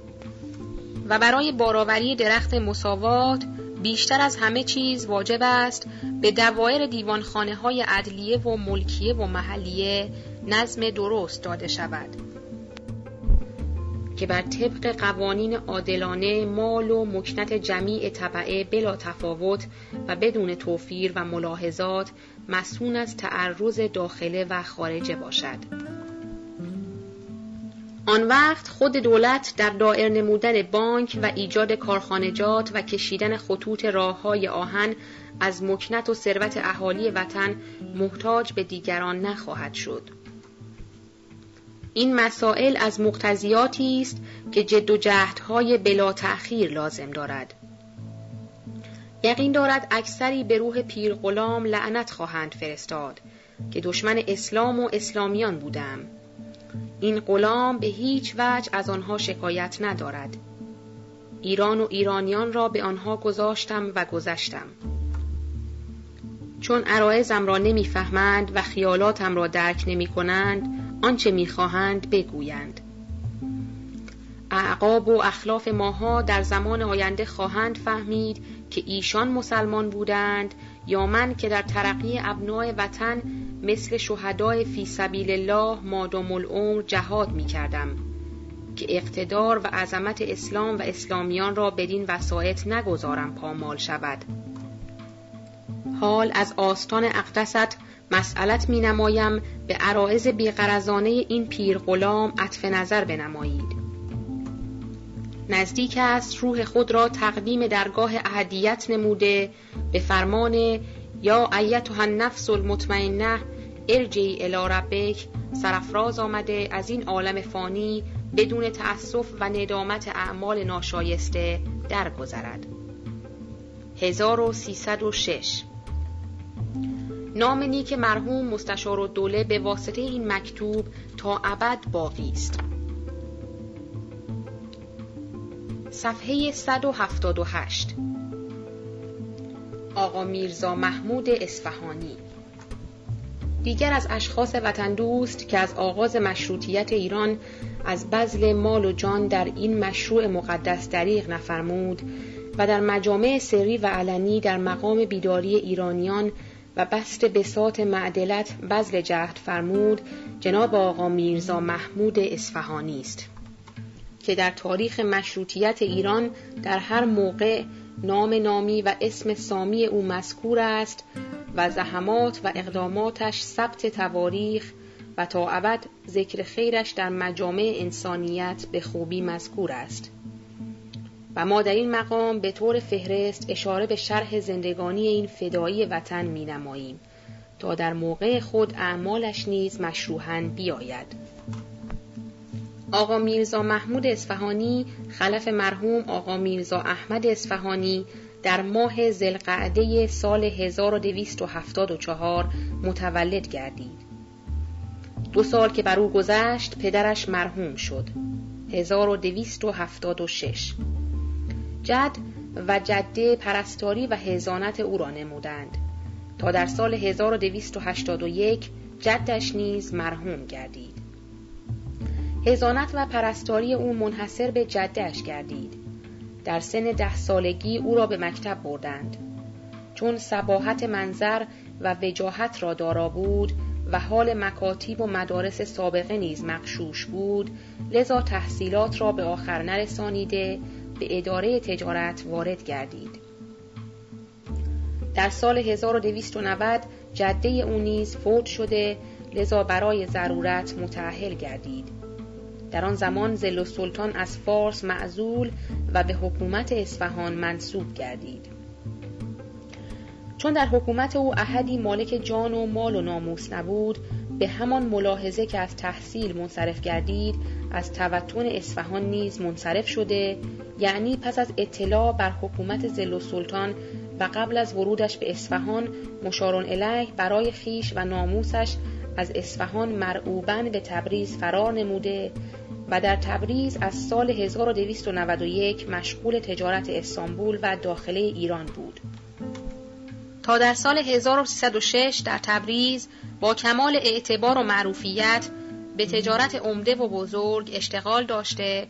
و برای باراوری درخت مساوات بیشتر از همه چیز واجب است به دوایر دیوانخانه های عدلیه و ملکیه و محلیه نظم درست داده شود که بر طبق قوانین عادلانه مال و مکنت جمیع تبعه بلا تفاوت و بدون توفیر و ملاحظات مسئول از تعرض داخله و خارجه باشد. آن وقت خود دولت در دائر نمودن بانک و ایجاد کارخانجات و کشیدن خطوط راه‌های آهن از مکنت و ثروت اهالی وطن محتاج به دیگران نخواهد شد. این مسائل از مقتضیاتی است که جد و جهدهای بلا تأخیر لازم دارد. یقین دارد اکثری به روح پیر غلام لعنت خواهند فرستاد که دشمن اسلام و اسلامیان بودم. این غلام به هیچ وجه از آنها شکایت ندارد. ایران و ایرانیان را به آنها گذاشتم و گذشتم. چون عرایزم را نمی‌فهمند و خیالاتم را درک نمی‌کنند، آنچه می‌خواهند بگویند. اعقاب و اخلاف ماها در زمان آینده خواهند فهمید که ایشان مسلمان بودند یا من که در ترقی ابنای وطن مثل شهدای فی سبیل الله مادام العمر جهاد می کردم که اقتدار و عظمت اسلام و اسلامیان را بدین وسایط نگذارم پامال شود. حال از آستان اقدست مسئلت می نمایم به عرایض بی‌غرضانه این پیر غلام عطف نظر بنمایید. نزدیک است روح خود را تقدیم درگاه احدیت نموده به فرمان یا ایتها النفس المطمئنه ارجعی الی ربک سرفراز آمده از این عالم فانی بدون تأسف و ندامت اعمال ناشایسته درگذرد. 1306 نام نیک مرحوم مستشارالدوله به واسطه این مکتوب تا ابد باقی است. صفحه 178 آقا میرزا محمود اصفهانی دیگر از اشخاص وطن دوست که از آغاز مشروطیت ایران از بذل مال و جان در این مشروع مقدس دریغ نفرمود و در مجامع سری و علنی در مقام بیداری ایرانیان و بسط بساط معدلت بذل جهد فرمود جناب آقا میرزا محمود اصفهانی است که در تاریخ مشروطیت ایران در هر موقع نام نامی و اسم سامی او مذکور است و زحمات و اقداماتش ثبت تواریخ و تا ابد ذکر خیرش در مجامع انسانیت به خوبی مذکور است و ما در این مقام به طور فهرست اشاره به شرح زندگانی این فدایی وطن می نماییم تا در موقع خود اعمالش نیز مشروحاً بیاید. آقا میرزا محمود اصفهانی خلف مرحوم آقا میرزا احمد اصفهانی در ماه ذوالقعده سال 1274 متولد گردید. 2 سال که بر او گذشت پدرش مرحوم شد. 1276 جد و جده پرستاری و حضانت او را نمودند تا در سال 1281 جدش نیز مرحوم گردید. حضانت و پرستاری او منحصر به جده‌اش گردید. در سن 10 سالگی او را به مکتب بردند. چون صباحت منظر و وجاهت را دارا بود و حال مکاتیب و مدارس سابقه نیز مغشوش بود، لذا تحصیلات را به آخر نرسانیده به اداره تجارت وارد گردید. در سال 1290 جده او نیز فوت شده، لذا برای ضرورت متأهل گردید. در آن زمان ظلالسلطان از فارس معزول و به حکومت اصفهان منسوب گردید. چون در حکومت او احدی مالک جان و مال و ناموس نبود، به همان ملاحظه که از تحصیل منصرف گردید، از توطن اصفهان نیز منصرف شده، یعنی پس از اطلاع بر حکومت ظلالسلطان و قبل از ورودش به اصفهان مشارالیه برای خیش و ناموسش از اصفهان مرعوباً به تبریز فرار نموده و در تبریز از سال 1291 مشغول تجارت استانبول و داخله ایران بود تا در سال 1306 در تبریز با کمال اعتبار و معروفیت به تجارت عمده و بزرگ اشتغال داشته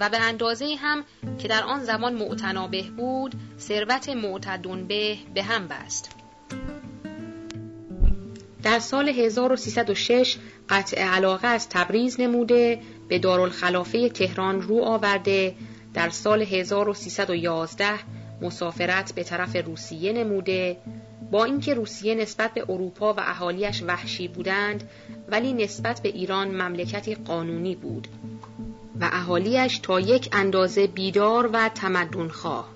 و به اندازه‌ای هم که در آن زمان معتنا به بود ثروت معتدون به هم بست. در سال 1306 قطع علاقه از تبریز نموده به دارالخلافه تهران رو آورده، در سال 1311 مسافرت به طرف روسیه نموده. با اینکه روسیه نسبت به اروپا و اهالیش وحشی بودند ولی نسبت به ایران مملکتی قانونی بود و اهالیش تا یک اندازه بیدار و تمدنخواه.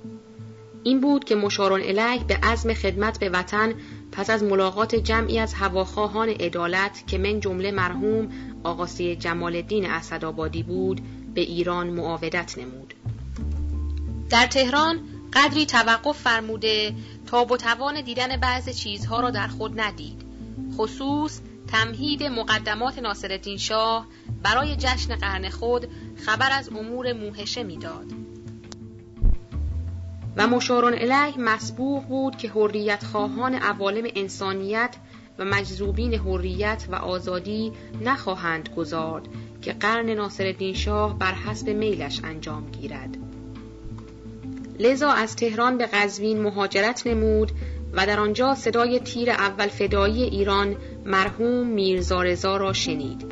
این بود که مشارالیه به عزم خدمت به وطن پس از ملاقات جمعی از هواخواهان عدالت که من جمله مرحوم آقا سید جمال الدین اسدآبادی بود به ایران معاودت نمود. در تهران قدری توقف فرموده تا بتوان دیدن بعض چیزها را در خود ندید، خصوص تمهید مقدمات ناصرالدین شاه برای جشن قرن خود خبر از امور موحشه میداد و مشارالیه مسبوق بود که حریت خواهان عوالم انسانیت و مجذوبین حریت و آزادی نخواهند گذارد که قرن ناصرالدین شاه بر حسب میلش انجام گیرد. لذا از تهران به قزوین مهاجرت نمود و در آنجا صدای تیر اول فدایی ایران مرحوم میرزا رضا را شنید.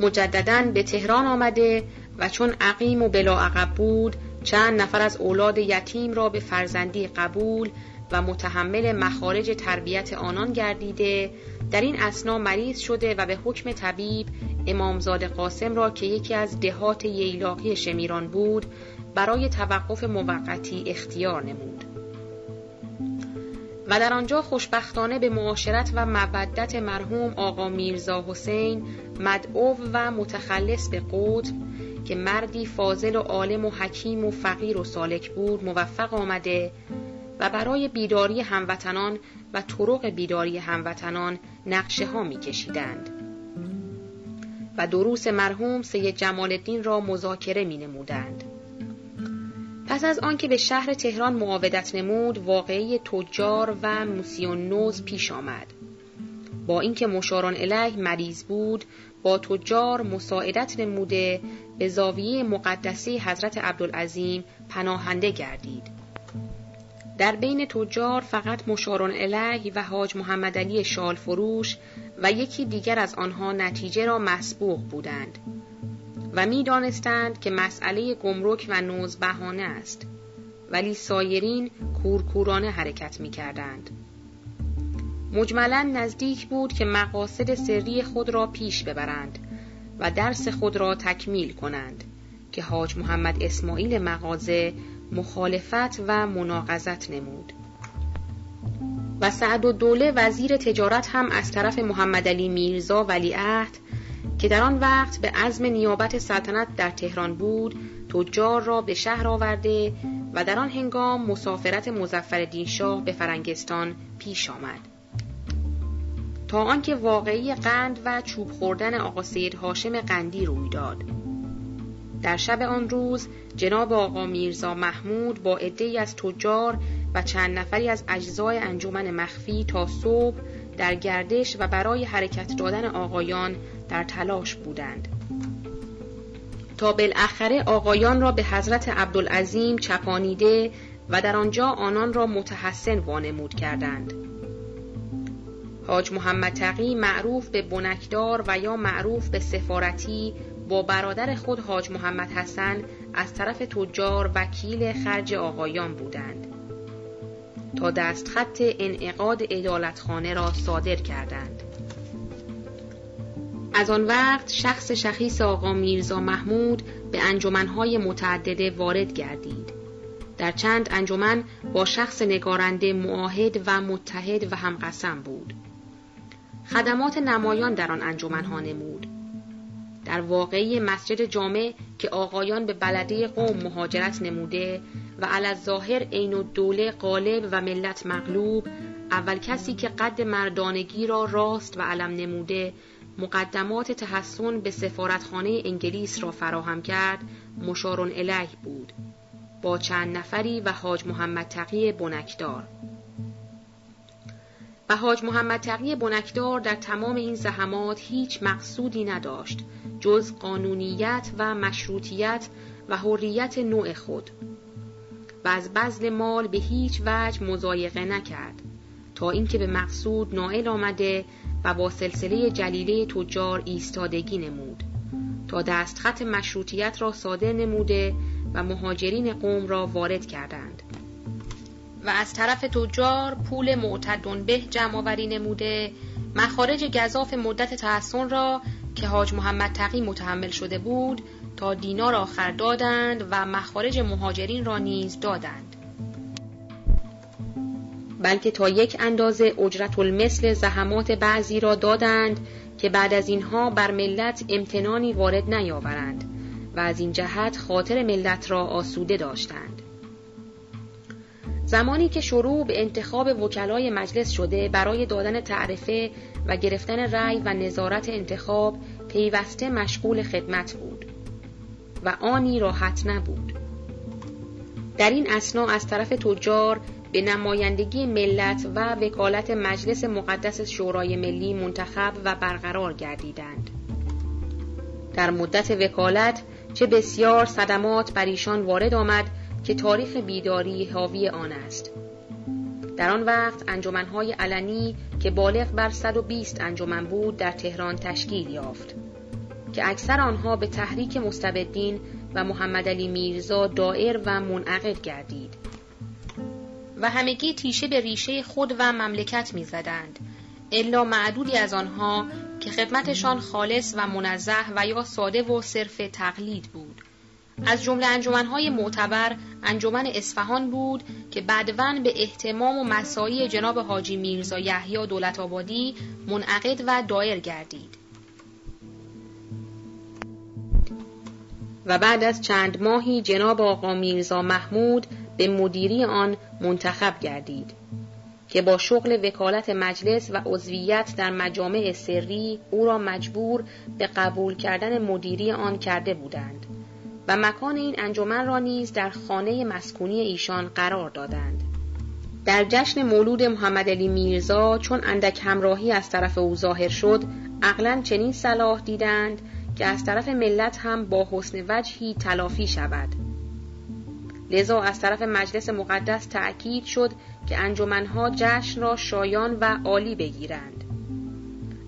مجدداً به تهران آمده و چون عقیم و بلا عقب بود چند نفر از اولاد یتیم را به فرزندی قبول و متحمل مخارج تربیت آنان گردیده، در این اثنا مریض شده و به حکم طبیب امامزاده قاسم را که یکی از دهات ییلاقی شمیران بود برای توقف موقتی اختیار نمود و در آنجا خوشبختانه به معاشرت و مودت مرحوم آقا میرزا حسین مدعو و متخلص به قطب که مردی فاضل و عالم و حکیم و فقیر و سالک بود موفق آمده و برای بیداری هموطنان و طرق بیداری هموطنان نقشه ها می کشیدند و دروس مرحوم سید جمال الدین را مذاکره می نمودند. پس از آنکه به شهر تهران معاودت نمود واقعه تجار و موسیونوز پیش آمد. با اینکه مشارالیه مریض بود با تجار مساعدت نموده به زاویه مقدسی حضرت عبدالعظیم پناهنده گردید. در بین تجار فقط مشارالیه و حاج محمد علی شالفروش و یکی دیگر از آنها نتیجه را مسبوق بودند و می دانستند که مسئله گمرک و نوز بهانه است، ولی سایرین کورکورانه حرکت می کردند. مجملاً نزدیک بود که مقاصد سری خود را پیش ببرند و درس خود را تکمیل کنند که حاج محمد اسماعیل مغازه مخالفت و مناقضت نمود و سعدالدوله وزیر تجارت هم از طرف محمد علی میرزا ولیعهد که در آن وقت به عزم نیابت سلطنت در تهران بود تجار را به شهر آورده و در آن هنگام مسافرت مظفرالدین شاه به فرنگستان پیش آمد تا آنکه واقعه قند و چوب خوردن آقا سید هاشم قندی روی داد. در شب آن روز جناب آقا میرزا محمود با عده‌ای از تجار و چند نفری از اجزای انجمن مخفی تا صبح در گردش و برای حرکت دادن آقایان در تلاش بودند تا بالاخره آقایان را به حضرت عبدالعظیم چپانیده و در آنجا آنان را متحسن وانمود کردند. حاج محمد تقی معروف به بنکدار و یا معروف به سفارتی با برادر خود حاج محمد حسن از طرف تجار وکیل خرج آقایان بودند تا دستخط انعقاد عدالتخانه را صادر کردند. از آن وقت شخص شخیص آقا میرزا محمود به انجمن‌های متعدده وارد گردید. در چند انجمن با شخص نگارنده معاهد و متحد و همقسم بود. خدمات نمایان در آن انجمن‌ها نمود. در واقعه مسجد جامع که آقایان به بلده قم مهاجرت نموده و علی‌الظاهر عین الدوله غالب و ملت مغلوب، اول کسی که قد مردانگی را راست و علم نموده، مقدمات تحسن به سفارتخانه انگلیس را فراهم کرد، مشار الیه بود، با چند نفری و حاج محمد تقی بنکدار. و حاج محمد تقی بنکدار در تمام این زحمات هیچ مقصودی نداشت جز قانونیت و مشروطیت و حریت نوع خود و از بذل مال به هیچ وجه مضایقه نکرد تا اینکه به مقصود نائل آمده و با سلسله جلیله تجار ایستادگی نمود تا دستخط مشروطیت را صادر نموده و مهاجرین قوم را وارد کردند و از طرف تجار پول معتدن به جمع‌آوری نموده، مخارج گزاف مدت تحسن را که حاج محمد تقی متحمل شده بود تا دینار آخر دادند و مخارج مهاجرین را نیز دادند، بلکه تا یک اندازه اجرت المثل زحمات بعضی را دادند که بعد از اینها بر ملت امتنانی وارد نیاورند و از این جهت خاطر ملت را آسوده داشتند. زمانی که شروع به انتخاب وکلای مجلس شده برای دادن تعرفه و گرفتن رأی و نظارت انتخاب، پیوسته مشغول خدمت بود و آنی راحت نبود. در این اثنا از طرف تجار به نمایندگی ملت و وکالت مجلس مقدس شورای ملی منتخب و برقرار گردیدند. در مدت وکالت چه بسیار صدمات بر ایشان وارد آمد که تاریخ بیداری حاوی آن است. در آن وقت انجمن‌های علنی که بالغ بر 120 انجمن بود در تهران تشکیل یافت که اکثر آنها به تحریک مستبدین و محمد علی میرزا دائر و منعقد گردید و همگی تیشه به ریشه خود و مملکت می‌زدند، الا معدودی از آنها که خدمتشان خالص و منزه و یا ساده و صرف تقلید بود. از جمله انجمن‌های معتبر انجمن اصفهان بود که بدون به اهتمام و مساعی جناب حاجی میرزا یحیی دولت‌آبادی منعقد و دایر گردید و بعد از چند ماهی جناب آقا میرزا محمود به مدیری آن منتخب گردید که با شغل وکالت مجلس و عضویت در مجامع سری او را مجبور به قبول کردن مدیری آن کرده بودند و مکان این انجمن را نیز در خانه مسکونی ایشان قرار دادند. در جشن مولود محمد علی میرزا چون اندک همراهی از طرف او ظاهر شد، عقلاً چنین صلاح دیدند که از طرف ملت هم با حسن وجهی تلافی شود. لذا از طرف مجلس مقدس تأکید شد که انجمنها جشن را شایان و عالی بگیرند.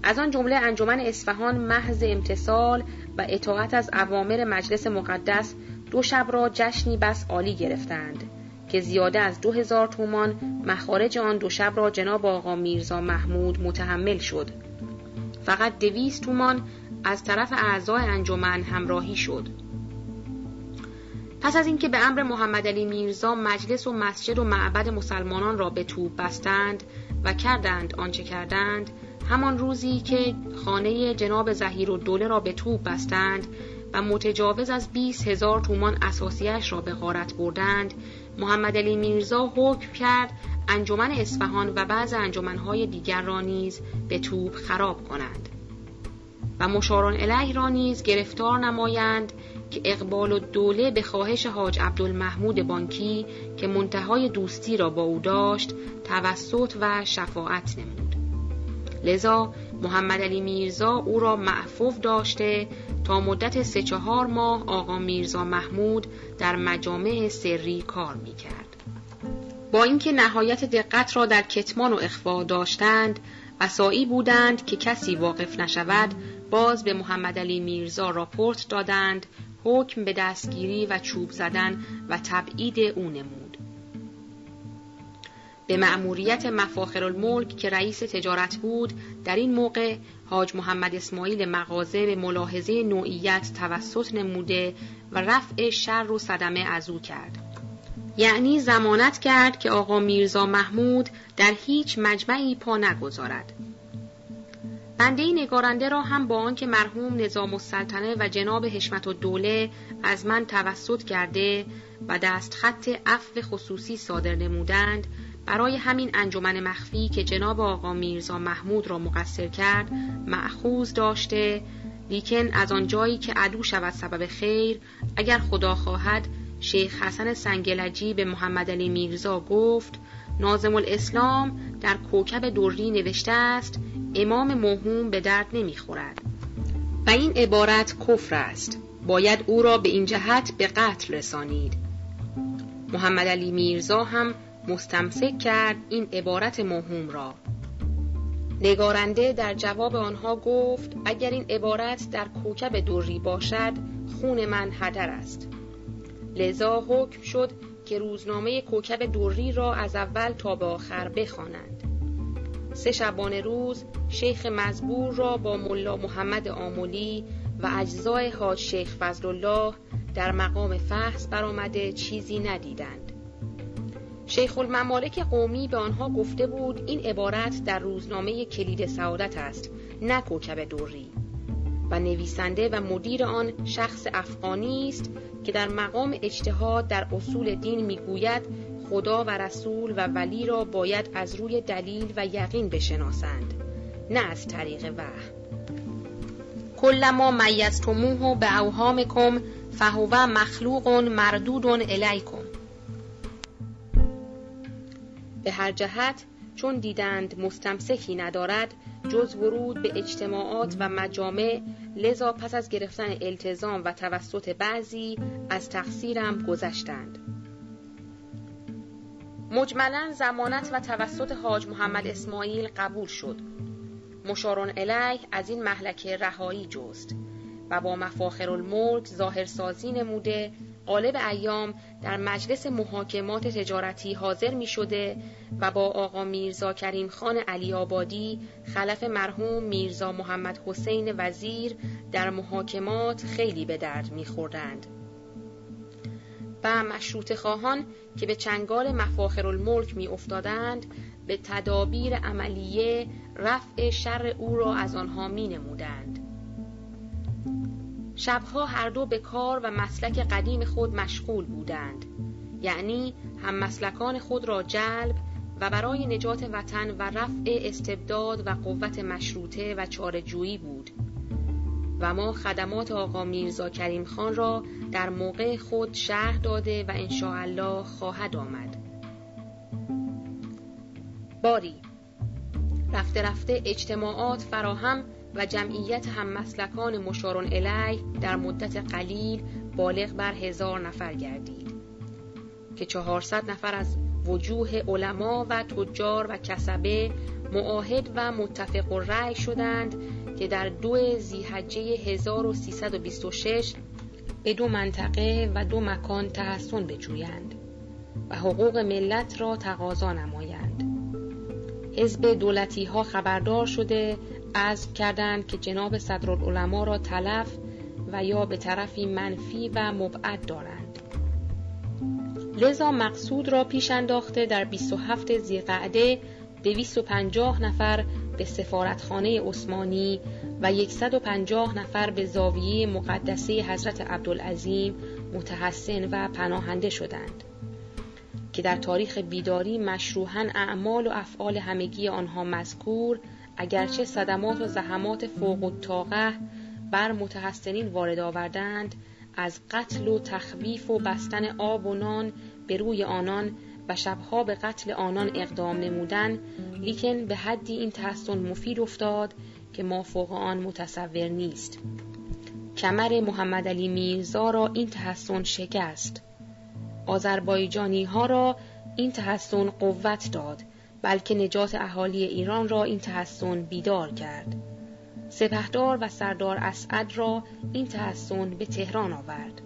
از آن جمله انجمن اصفهان محض امتثال و اطاعت از اوامر مجلس مقدس 2 شب را جشنی بس عالی گرفتند که زیاده از 2000 تومان مخارج آن 2 شب را جناب آقا میرزا محمود متحمل شد. فقط 200 تومان از طرف اعضای انجمن همراهی شد. پس از اینکه به امر محمد علی میرزا مجلس و مسجد و معبد مسلمانان را به توپ بستند و کردند آنچه کردند، همان روزی که خانه جناب ظهیرالدوله را به توپ بستند و متجاوز از 20000 تومان اساسیش را به غارت بردند، محمد علی میرزا حکم کرد انجمن اصفهان و بعض انجمنهای دیگر را نیز به توپ خراب کنند و مشاران الیه را نیز گرفتار نمایند که اقبالالدوله به خواهش حاج عبدالمحمود بانکی که منتهای دوستی را با او داشت توسط و شفاعت نمود. لذا محمد علی میرزا او را معفو داشته تا مدت 3-4 ماه آقا میرزا محمود در مجامع سری کار می‌کرد. با اینکه نهایت دقت را در کتمان و اخفا داشتند و سعی بودند که کسی واقف نشود، باز به محمد علی میرزا راپورت دادند، حکم به دستگیری و چوب زدن و تبعید او نمود. به مأموریت مفاخرالملک که رئیس تجارت بود، در این موقع حاج محمد اسماعیل مغازه به ملاحظه نوعیت توسط نموده و رفع شر و صدمه از او کرد. یعنی ضمانت کرد که آقا میرزا محمود در هیچ مجمعی پا نگذارد. بنده نگارنده را هم با آنکه مرحوم نظام السلطنه و جناب حشمت الدوله از من توسط کرده و دست خط عفو خصوصی صادر نمودند، برای همین انجمن مخفی که جناب آقا میرزا محمود را مقصر کرد مأخوذ داشته، لیکن از آن جایی که عدو شود سبب خیر، اگر خدا خواهد شیخ حسن سنگلجی به محمد علی میرزا گفت ناظم الاسلام در کوکب دری نوشته است امام موهوم به درد نمیخورد و این عبارت کفر است، باید او را به این جهت به قتل رسانید. محمد علی میرزا هم مستمسک کرد این عبارت موهوم را. نگارنده در جواب آنها گفت اگر این عبارت در کوکب دری باشد خون من هدر است. لذا حکم شد که روزنامه کوکب دری را از اول تا به آخر بخوانند. 3 شبانه روز شیخ مزبور را با ملا محمد آملی و اجزای حاج شیخ فضل الله در مقام فحص برآمده چیزی ندیدند. شیخ الممالک قومی به آنها گفته بود این عبارت در روزنامه کلید سعادت است نه کوکب دری و نویسنده و مدیر آن شخص افغانی است که در مقام اجتهاد در اصول دین میگوید خدا و رسول و ولی را باید از روی دلیل و یقین بشناسند نه از طریق وهم. کلما میزتموه به اوهامکم فهو مخلوق مردود الیکم. به هر جهت چون دیدند مستمسکی ندارد جز ورود به اجتماعات و مجامع، لذا پس از گرفتن التزام و توسط بعضی از تقصیرم گذشتند. مجملاً ضمانت و توسط حاج محمد اسماعیل قبول شد. مشارون الیه از این مهلکه رهایی جست و با مفاخرالملک ظاهرسازی نموده غالب ایام در مجلس محاکمات تجارتی حاضر می شده و با آقا میرزا کریم خان علی آبادی خلف مرحوم میرزا محمد حسین وزیر در محاکمات خیلی به درد می خوردند. و مشروط خواهان که به چنگال مفاخرالملک می افتادند به تدابیر عملیه رفع شر او را از آنها می نمودند. شبها هر دو به کار و مسلک قدیم خود مشغول بودند، یعنی هم مسلکان خود را جلب و برای نجات وطن و رفع استبداد و قوت مشروطه و چاره‌جویی بود و ما خدمات آقا میرزا کریم خان را در موقع خود شرح داده و انشاءالله خواهد آمد. باری رفته رفته اجتماعات فراهم و جمعیت هم مسلکان مشارون الیه در مدت قلیل بالغ بر 1000 نفر گردید که 400 نفر از وجوه علما و تجار و کسبه معاهد و متفق الرأی شدند که در 2 ذی‌حجه 1326 به 2 منطقه و 2 مکان تحصن بجویند و حقوق ملت را تقاضا نمایند. حزب دولتی ها خبردار شده عزم کردند که جناب صدرالعلما را تلف و یا به طرفی منفی و مبعد دارند، لذا مقصود را پیش انداخته در 27 ذی‌قعده 250 نفر به سفارتخانه عثمانی و 150 نفر به زاویه مقدسه حضرت عبدالعظیم متحسن و پناهنده شدند که در تاریخ بیداری مشروحاً اعمال و افعال همگی آنها مذکور، اگرچه صدمات و زحمات فوق الطاقه بر متحسنین وارد آوردند، از قتل و تخویف و بستن آب و نان به روی آنان و شبها به قتل آنان اقدام نمودن، لیکن به حدی این تحسن مفید افتاد که ما فوق آن متصور نیست. کمر محمد علی میرزا را این تحسن شکست، آذربایجانی ها را این تحسن قوت داد، بلکه نجات اهالی ایران را این تحسن بیدار کرد. سپهدار و سردار اسعد را این تحسن به تهران آورد.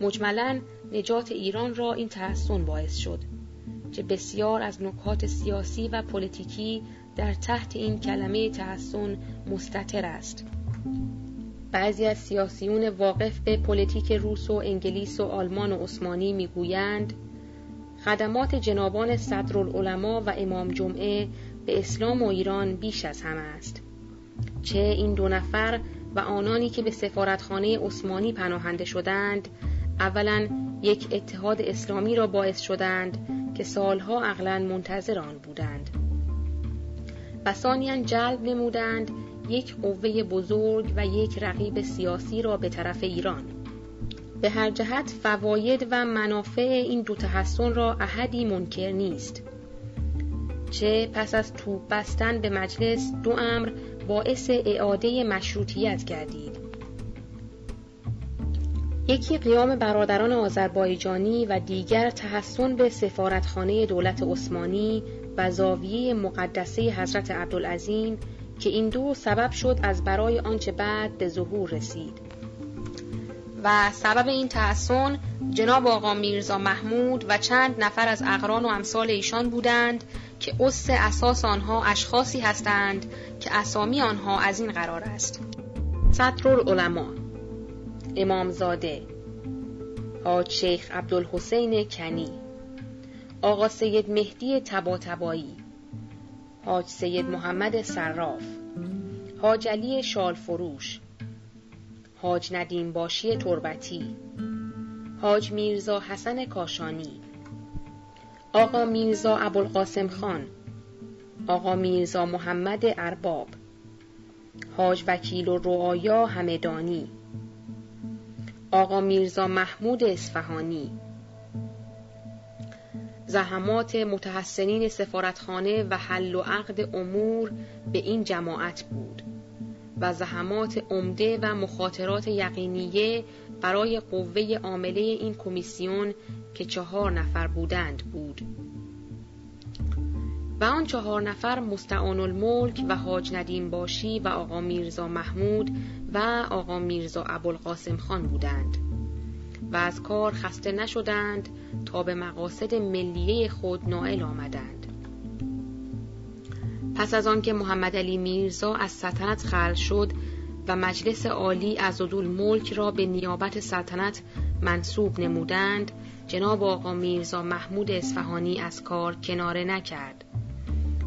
مجملاً نجات ایران را این تحسن باعث شد که بسیار از نکات سیاسی و پلیتیکی در تحت این کلمه تحسن مستتر است. بعضی از سیاسیون واقف به پلیتیک روس و انگلیس و آلمان و عثمانی میگویند خدمات جنابان صدرالعلما و امام جمعه به اسلام و ایران بیش از همه است. چه این دو نفر و آنانی که به سفارتخانه عثمانی پناهنده شدند، اولاً یک اتحاد اسلامی را باعث شدند که سالها عقلاً منتظر آن بودند، و ثانیاً جلب نمودند یک قوه بزرگ و یک رقیب سیاسی را به طرف ایران. به هر جهت فواید و منافع این دو تحصن را احدی منکر نیست. چه پس از توپ بستن به مجلس دو امر باعث اعاده مشروطیت گردید: یکی قیام برادران آذربایجانی و دیگر تحصن به سفارتخانه دولت عثمانی و زاویه مقدسه حضرت عبدالعظیم، که این دو سبب شد از برای آنچه بعد به ظهور رسید. و سبب این تحصن جناب آقا میرزا محمود و چند نفر از اقران و امثال ایشان بودند که اساس آنها اشخاصی هستند که اسامی آنها از این قرار است: صدرالعلما، امامزاده، حاج شیخ عبدالحسین کنی، آقا سید مهدی طباطبایی، حاج سید محمد صراف، حاج علی شالفروش، حاج ندیم باشی تربتی، حاج میرزا حسن کاشانی، آقا میرزا ابوالقاسم خان، آقا میرزا محمد ارباب، حاج وکیل الرعایا همدانی، آقا میرزا محمود اصفهانی، زحمات متحسنین سفارتخانه و حل و عقد امور به این جماعت بود، و زحمات عمده و مخاطرات یقینیه برای قوه عامله این کمیسیون که 4 نفر بودند بود. و آن 4 نفر مستعان‌الملک و حاج ندیم باشی و آقا میرزا محمود و آقا میرزا ابوالقاسم خان بودند و از کار خسته نشدند تا به مقاصد ملیه خود نائل آمدند. پس از آنکه محمد علی میرزا از سلطنت خلع شد و مجلس عالی عضدالملک را به نیابت سلطنت منصوب نمودند، جناب آقا میرزا محمود اصفهانی از کار کناره نکرد.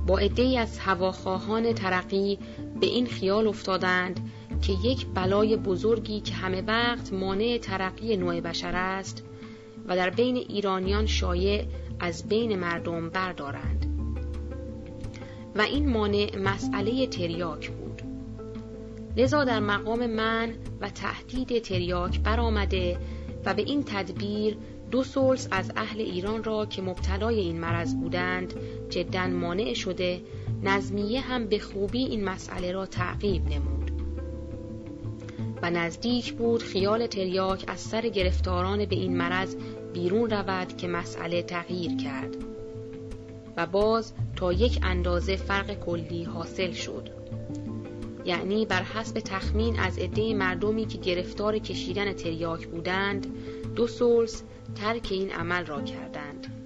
با عده‌ای از هواخواهان ترقی به این خیال افتادند که یک بلای بزرگی که همه وقت مانع ترقی نوع بشر است و در بین ایرانیان شایع، از بین مردم بردارند، و این مانع مسئله تریاک بود. لذا در مقام منع و تهدید تریاک برآمده و به این تدبیر 2 ثلث از اهل ایران را که مبتلای این مرض بودند جداً مانع شده، نظمیه هم به خوبی این مسئله را تعقیب نمود و نزدیک بود خیال تریاک از سر گرفتاران به این مرض بیرون رود که مسئله تغییر کرد و باز تا یک اندازه فرق کلی حاصل شد. یعنی بر حسب تخمین از عده مردمی که گرفتار کشیدن تریاک بودند، 2 ثلث ترک این عمل را کردند.